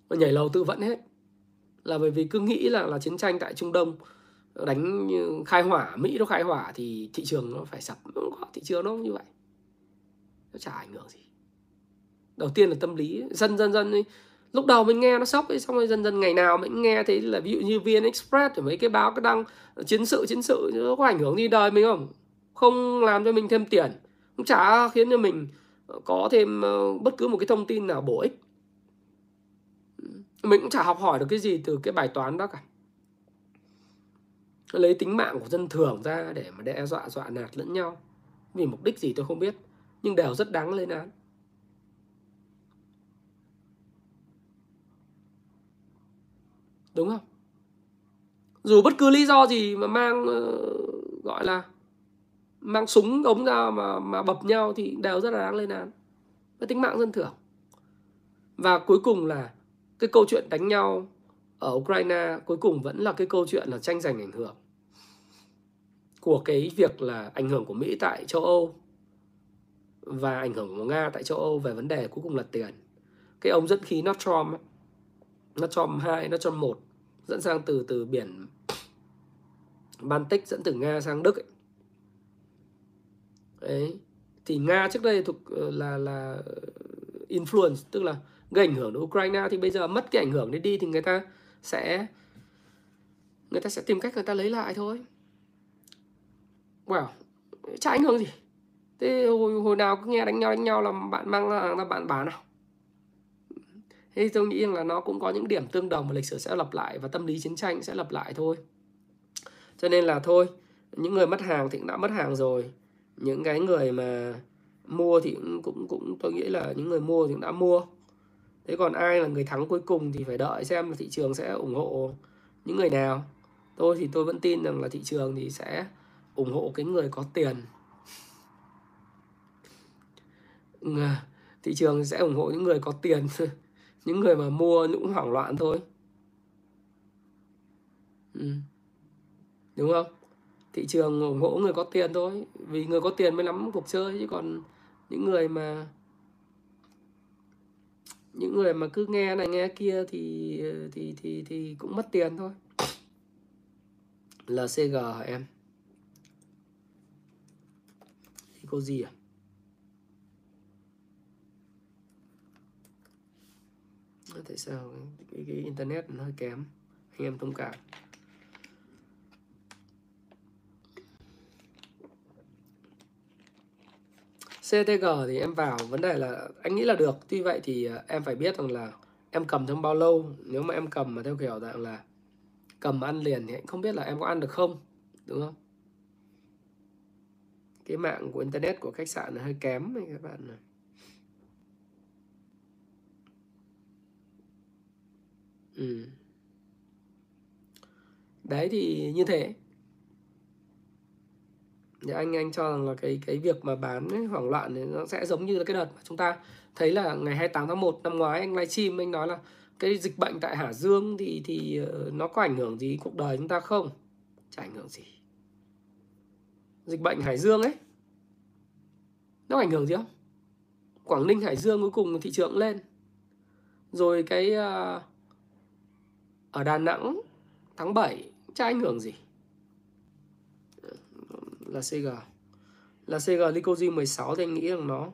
Mà nhảy lầu tự vẫn hết là bởi vì cứ nghĩ là chiến tranh tại Trung Đông, đánh khai hỏa, Mỹ nó khai hỏa thì thị trường nó phải sập. Thị trường nó như vậy, nó chả ảnh hưởng gì. Đầu tiên là tâm lý, dần lúc đầu mình nghe nó sốc ấy, xong rồi dần ngày nào mình nghe thấy là ví dụ như VN Express thì mấy cái báo cái đăng chiến sự nó có ảnh hưởng gì đời mình không? Không làm cho mình thêm tiền, cũng chả khiến cho mình có thêm bất cứ một cái thông tin nào bổ ích. Mình cũng chả học hỏi được cái gì từ cái bài toán đó cả. Lấy tính mạng của dân thường ra để mà đe dọa, dọa nạt lẫn nhau vì mục đích gì tôi không biết, nhưng đều rất đáng lên án. Đúng không? Dù bất cứ lý do gì mà mang gọi là mang súng ống ra mà bập nhau thì đều rất là đáng lên án. Với tính mạng dân thường. Và cuối cùng là cái câu chuyện đánh nhau ở Ukraine cuối cùng vẫn là cái câu chuyện là tranh giành ảnh hưởng của cái việc là ảnh hưởng của Mỹ tại châu Âu và ảnh hưởng của Nga tại châu Âu về vấn đề cuối cùng là tiền. Cái ông dẫn khí Nord Stream 2, Nord Stream 1 dẫn sang từ biển Baltic, dẫn từ Nga sang Đức ấy. Đấy. Thì Nga trước đây thuộc là influence, tức là gây ảnh hưởng đến Ukraine, thì bây giờ mất cái ảnh hưởng đấy đi thì người ta sẽ tìm cách người ta lấy lại thôi. Wow, chả ảnh hưởng gì. Thế hồi nào cứ nghe đánh nhau là bạn mang ra bạn bán nào. Thế tôi nghĩ rằng là nó cũng có những điểm tương đồng mà lịch sử sẽ lặp lại và tâm lý chiến tranh sẽ lặp lại thôi. Cho nên là thôi, những người mất hàng thì cũng đã mất hàng rồi. Những cái người mà mua thì cũng tôi nghĩ là những người mua thì cũng đã mua. Thế còn ai là người thắng cuối cùng thì phải đợi xem là thị trường sẽ ủng hộ những người nào. Tôi thì tôi vẫn tin rằng là thị trường thì sẽ ủng hộ cái người có tiền. Thị trường sẽ ủng hộ những người có tiền. Những người mà mua cũng hoảng loạn thôi. Đúng không? Thị trường ủng hộ người có tiền thôi. Vì người có tiền mới nắm cuộc chơi. Chứ còn những người mà cứ nghe này nghe kia thì cũng mất tiền thôi. LCG hả em? Thì cô gì à? Tại sao cái internet nó hơi kém, anh em thông cảm. CTG thì em vào, vấn đề là anh nghĩ là được. Tuy vậy thì em phải biết rằng là em cầm trong bao lâu. Nếu mà em cầm mà theo kiểu dạng là cầm ăn liền thì anh không biết là em có ăn được không, đúng không? Cái mạng của internet của khách sạn nó hơi kém này các bạn này. Đấy thì như thế. Thì anh cho rằng là cái việc mà bán ấy, hoảng loạn ấy, nó sẽ giống như là cái đợt mà chúng ta thấy là ngày 28 tháng 1 năm ngoái anh livestream anh nói là cái dịch bệnh tại Hải Dương thì nó có ảnh hưởng gì cuộc đời chúng ta không? Chả ảnh hưởng gì. Dịch bệnh Hải Dương ấy, nó ảnh hưởng gì không? Quảng Ninh, Hải Dương cuối cùng thị trường lên. Rồi cái ở Đà Nẵng tháng 7 chả ảnh hưởng gì. Là CG Lycosi 16 thì anh nghĩ rằng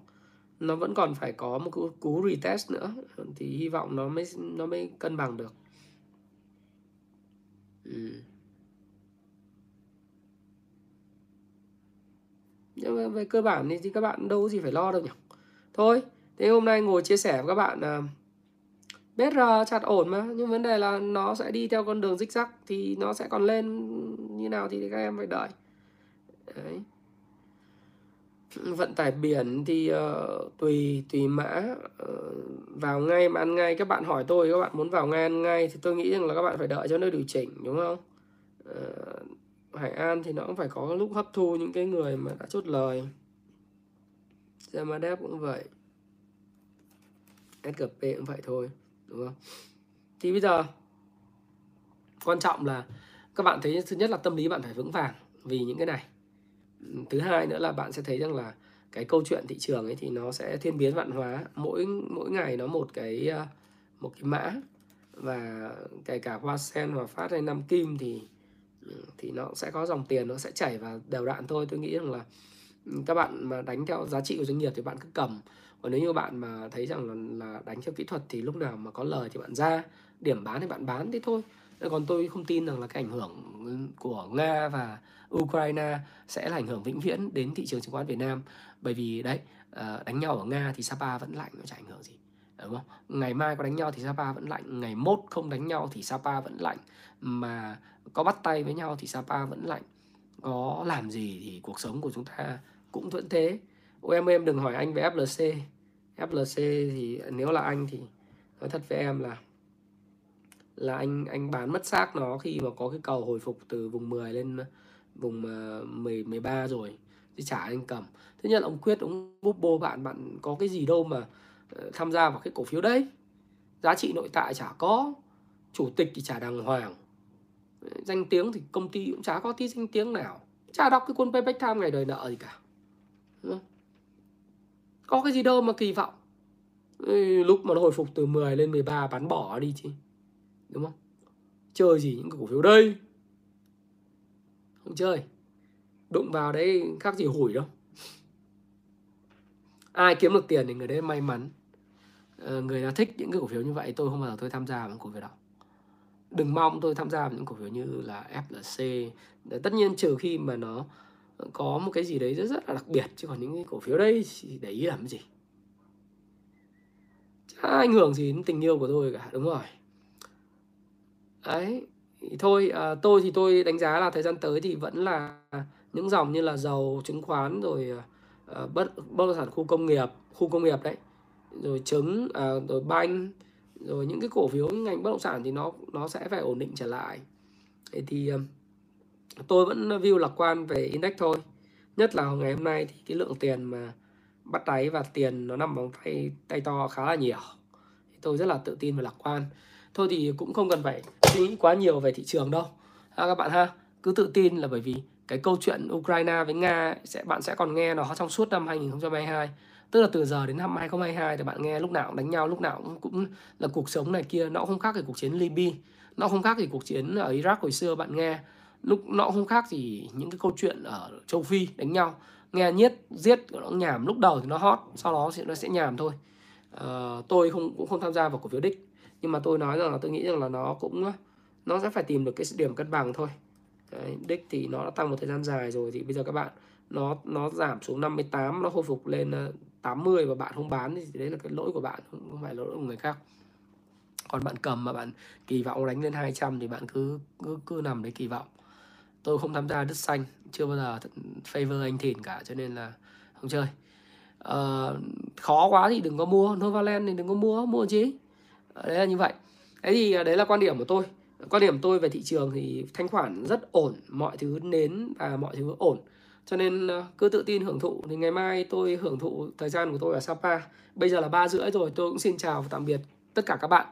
nó vẫn còn phải có một cú retest nữa thì hy vọng nó mới cân bằng được. Nhưng mà về cơ bản thì các bạn đâu có gì phải lo đâu nhỉ. Thôi, thế hôm nay ngồi chia sẻ với các bạn là biết chặt ổn mà, nhưng vấn đề là nó sẽ đi theo con đường rích rắc thì nó sẽ còn lên như nào thì các em phải đợi. Đấy. Vận tải biển thì tùy mã, vào ngay mà ăn ngay. Các bạn hỏi tôi các bạn muốn vào ngay ăn ngay thì tôi nghĩ rằng là các bạn phải đợi cho nơi điều chỉnh, đúng không? Hải An thì nó cũng phải có lúc hấp thu những cái người mà đã chốt lời. Zamadep cũng vậy, SGP cũng vậy thôi, đúng không? Thì bây giờ quan trọng là các bạn thấy, thứ nhất là tâm lý bạn phải vững vàng vì những cái này. Thứ hai nữa là bạn sẽ thấy rằng là cái câu chuyện thị trường ấy thì nó sẽ thiên biến vạn hóa, mỗi ngày nó một cái mã, và kể cả Hoa Sen, Hòa Phát hay Nam Kim thì nó sẽ có dòng tiền, nó sẽ chảy vào đều đặn thôi. Tôi nghĩ rằng là các bạn mà đánh theo giá trị của doanh nghiệp thì bạn cứ cầm, còn nếu như bạn mà thấy rằng là đánh theo kỹ thuật thì lúc nào mà có lời thì bạn ra, điểm bán thì bạn bán, thế thôi. Còn tôi không tin rằng là cái ảnh hưởng của Nga và Ukraine sẽ là ảnh hưởng vĩnh viễn đến thị trường chứng khoán Việt Nam. Bởi vì đấy, đánh nhau ở Nga thì Sapa vẫn lạnh, nó chả ảnh hưởng gì, đúng không? Ngày mai có đánh nhau thì Sapa vẫn lạnh, ngày mốt không đánh nhau thì Sapa vẫn lạnh, mà có bắt tay với nhau thì Sapa vẫn lạnh. Có làm gì thì cuộc sống của chúng ta cũng vẫn thế. Ôi em đừng hỏi anh về FLC. FLC thì nếu là anh thì nói thật với em là anh bán mất xác nó khi mà có cái cầu hồi phục từ vùng 10 lên vùng 13 rồi thì chả anh cầm. Thứ nhất là ông Quyết, ông búp bô bạn có cái gì đâu mà tham gia vào cái cổ phiếu đấy. Giá trị nội tại chả có, chủ tịch thì chả đàng hoàng, danh tiếng thì công ty cũng chả có tí danh tiếng nào, chả đọc cái cuốn Payback Time ngày đời nợ gì cả. Có cái gì đâu mà kỳ vọng. Lúc mà nó hồi phục từ 10 lên 13 bán bỏ đi chứ, đúng không? Chơi gì những cổ phiếu đây, không chơi. Đụng vào đấy khác gì hủi đâu. Ai kiếm được tiền thì người đấy may mắn. Người nào thích những cái cổ phiếu như vậy, tôi không bao giờ tôi tham gia vào những cổ phiếu đó. Đừng mong tôi tham gia vào những cổ phiếu như là FLC. Tất nhiên trừ khi mà nó có một cái gì đấy rất rất là đặc biệt, chứ còn những cái cổ phiếu đấy để ý làm cái gì, chả ảnh hưởng gì đến tình yêu của tôi cả, đúng rồi. Đấy, thôi tôi thì tôi đánh giá là thời gian tới thì vẫn là những dòng như là dầu, chứng khoán, rồi bất động sản, khu công nghiệp đấy, rồi trứng, rồi banh, rồi những cái cổ phiếu ngành bất động sản thì nó sẽ phải ổn định trở lại. Thế thì tôi vẫn view lạc quan về index thôi. Nhất là ngày hôm nay thì cái lượng tiền mà bắt đáy và tiền nó nằm bằng tay to khá là nhiều. Tôi rất là tự tin và lạc quan. Thôi thì cũng không cần phải suy nghĩ quá nhiều về thị trường đâu các bạn ha. Cứ tự tin là bởi vì cái câu chuyện Ukraine với Nga bạn sẽ còn nghe nó trong suốt năm 2022. Tức là từ giờ đến năm 2022 thì bạn nghe lúc nào cũng đánh nhau, lúc nào cũng là cuộc sống này kia. Nó không khác gì cuộc chiến Libya, nó không khác gì cuộc chiến ở Iraq hồi xưa bạn nghe. Nó không khác gì những cái câu chuyện ở châu Phi đánh nhau. Nghe nhiết, giết, nó nhảm, lúc đầu thì nó hot, sau đó thì nó sẽ nhảm thôi. Tôi cũng không tham gia vào cổ phiếu đích, nhưng mà tôi nói rằng là tôi nghĩ rằng là nó sẽ phải tìm được cái điểm cân bằng thôi. Đấy, đích thì nó đã tăng một thời gian dài rồi, thì bây giờ các bạn nó giảm xuống 58, nó hồi phục lên 80 và bạn không bán thì đấy là cái lỗi của bạn, không phải lỗi của người khác. Còn bạn cầm mà bạn kỳ vọng đánh lên 200 thì bạn cứ nằm đấy kỳ vọng. Tôi không tham gia đất xanh, chưa bao giờ favor anh Thìn cả, cho nên là không chơi. Khó quá thì đừng có mua, Novaland thì đừng có mua chứ. Đấy là như vậy. Thế thì đấy là quan điểm của tôi. Quan điểm tôi về thị trường thì thanh khoản rất ổn, mọi thứ nến và mọi thứ ổn. Cho nên cứ tự tin hưởng thụ. Thì ngày mai tôi hưởng thụ thời gian của tôi ở Sapa. Bây giờ là 3:30 rồi. Tôi cũng xin chào và tạm biệt tất cả các bạn.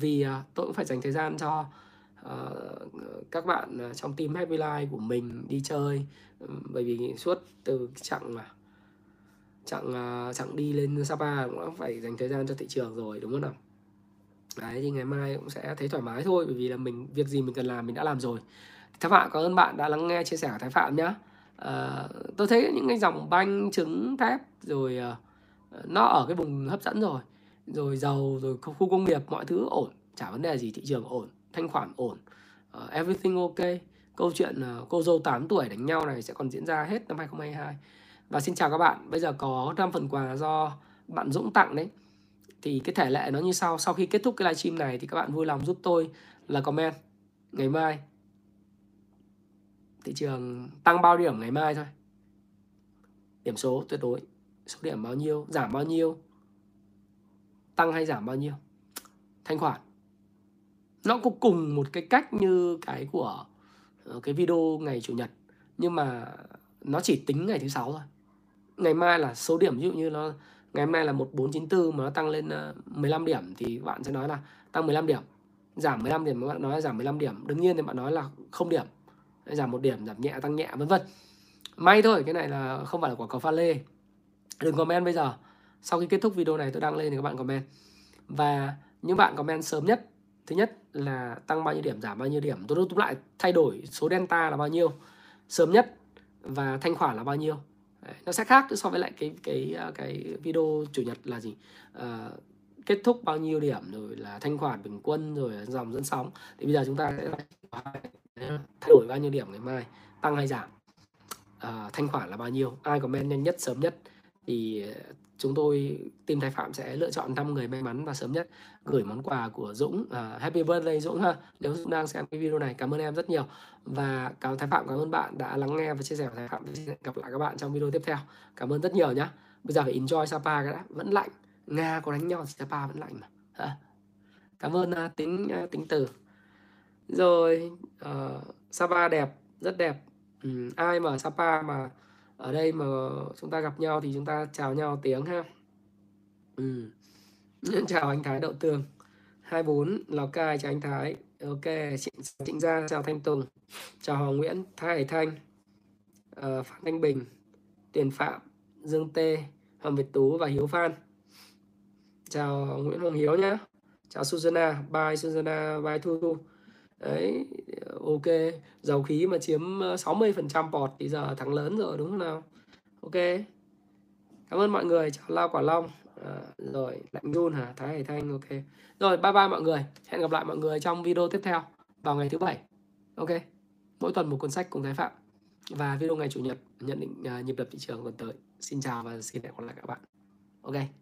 Vì tôi cũng phải dành thời gian cho các bạn trong team Happy Life của mình đi chơi, bởi vì suốt từ chặng đi lên Sapa cũng đã phải dành thời gian cho thị trường rồi, đúng không nào? Đấy, thì ngày mai cũng sẽ thấy thoải mái thôi, bởi vì là mình việc gì mình cần làm mình đã làm rồi. Thái Phạm, cảm ơn bạn đã lắng nghe chia sẻ của Thái Phạm nhé. Tôi thấy những cái dòng banh, trứng, thép rồi nó ở cái vùng hấp dẫn rồi, rồi dầu, rồi khu công nghiệp, mọi thứ ổn, chả vấn đề gì, thị trường ổn, thanh khoản ổn, everything ok. Câu chuyện cô dâu 8 tuổi đánh nhau này sẽ còn diễn ra hết năm 2022. Và xin chào các bạn, bây giờ có 5 phần quà do bạn Dũng tặng đấy. Thì cái thể lệ nó như sau: sau khi kết thúc cái livestream này thì các bạn vui lòng giúp tôi là comment ngày mai thị trường tăng bao điểm ngày mai thôi. Điểm số tuyệt đối, số điểm bao nhiêu, giảm bao nhiêu, tăng hay giảm bao nhiêu, thanh khoản. Nó cũng cùng một cái cách như cái của cái video ngày Chủ nhật, nhưng mà nó chỉ tính ngày thứ Sáu thôi. Ngày mai là số điểm, ví dụ như nó ngày hôm nay là 1494 mà nó tăng lên 15 điểm thì bạn sẽ nói là tăng 15 điểm. Giảm 15 điểm, bạn nói là giảm 15 điểm. Đương nhiên thì bạn nói là không điểm, giảm một điểm, giảm nhẹ, tăng nhẹ, vân vân. May thôi, cái này là không phải là quả cầu pha lê. Đừng comment bây giờ. Sau khi kết thúc video này tôi đăng lên thì các bạn comment. Và những bạn comment sớm nhất, thứ nhất là tăng bao nhiêu điểm, giảm bao nhiêu điểm, tôi rút lại thay đổi số delta là bao nhiêu, sớm nhất và thanh khoản là bao nhiêu. Đấy, nó sẽ khác so với lại cái video Chủ nhật là gì, kết thúc bao nhiêu điểm, rồi là thanh khoản bình quân, rồi dòng dẫn sóng. Thì bây giờ chúng ta sẽ thay đổi bao nhiêu điểm ngày mai, tăng hay giảm, thanh khoản là bao nhiêu. Ai comment nhanh nhất, sớm nhất thì chúng tôi team Thái Phạm sẽ lựa chọn 5 người may mắn và sớm nhất gửi món quà của Dũng. Happy birthday Dũng ha, nếu Dũng đang xem cái video này. Cảm ơn em rất nhiều. Và Thái Phạm cảm ơn bạn đã lắng nghe và chia sẻ của Thái Phạm. Gặp lại các bạn trong video tiếp theo. Cảm ơn rất nhiều nhé. Bây giờ phải enjoy Sapa cái đã, vẫn lạnh. Nga có đánh nhau thì Sapa vẫn lạnh mà. Cảm ơn tính từ. Rồi, Sapa đẹp, rất đẹp. Ai mà Sapa mà ở đây mà chúng ta gặp nhau thì chúng ta chào nhau tiếng ha. Chào anh Thái Đậu Tường 24 Lào Cai, chào anh Thái. Ok, Trịnh Gia, chào Thanh Tùng, chào Hoàng Nguyễn, Thái Hải Thanh, Phan Thanh Bình, Tiền Phạm, Dương Tê, Hoàng Việt Tú và Hiếu Phan. Chào Nguyễn Hoàng Hiếu nhá. Chào Susanna, bye Susanna, bye Thu Thu. Đấy, ok, dầu khí mà chiếm 60% bọt thì giờ thắng lớn rồi, đúng không nào? Ok, cảm ơn mọi người. Chào Lao Quả Long, rồi Lạnh Run hả, Thái Hải Thanh, ok. Rồi, bye bye mọi người, hẹn gặp lại mọi người trong video tiếp theo vào ngày thứ Bảy. Ok, mỗi tuần một cuốn sách cùng Thái Phạm. Và video ngày Chủ nhật nhận định nhịp đập thị trường tuần tới. Xin chào và xin hẹn gặp lại các bạn. Ok.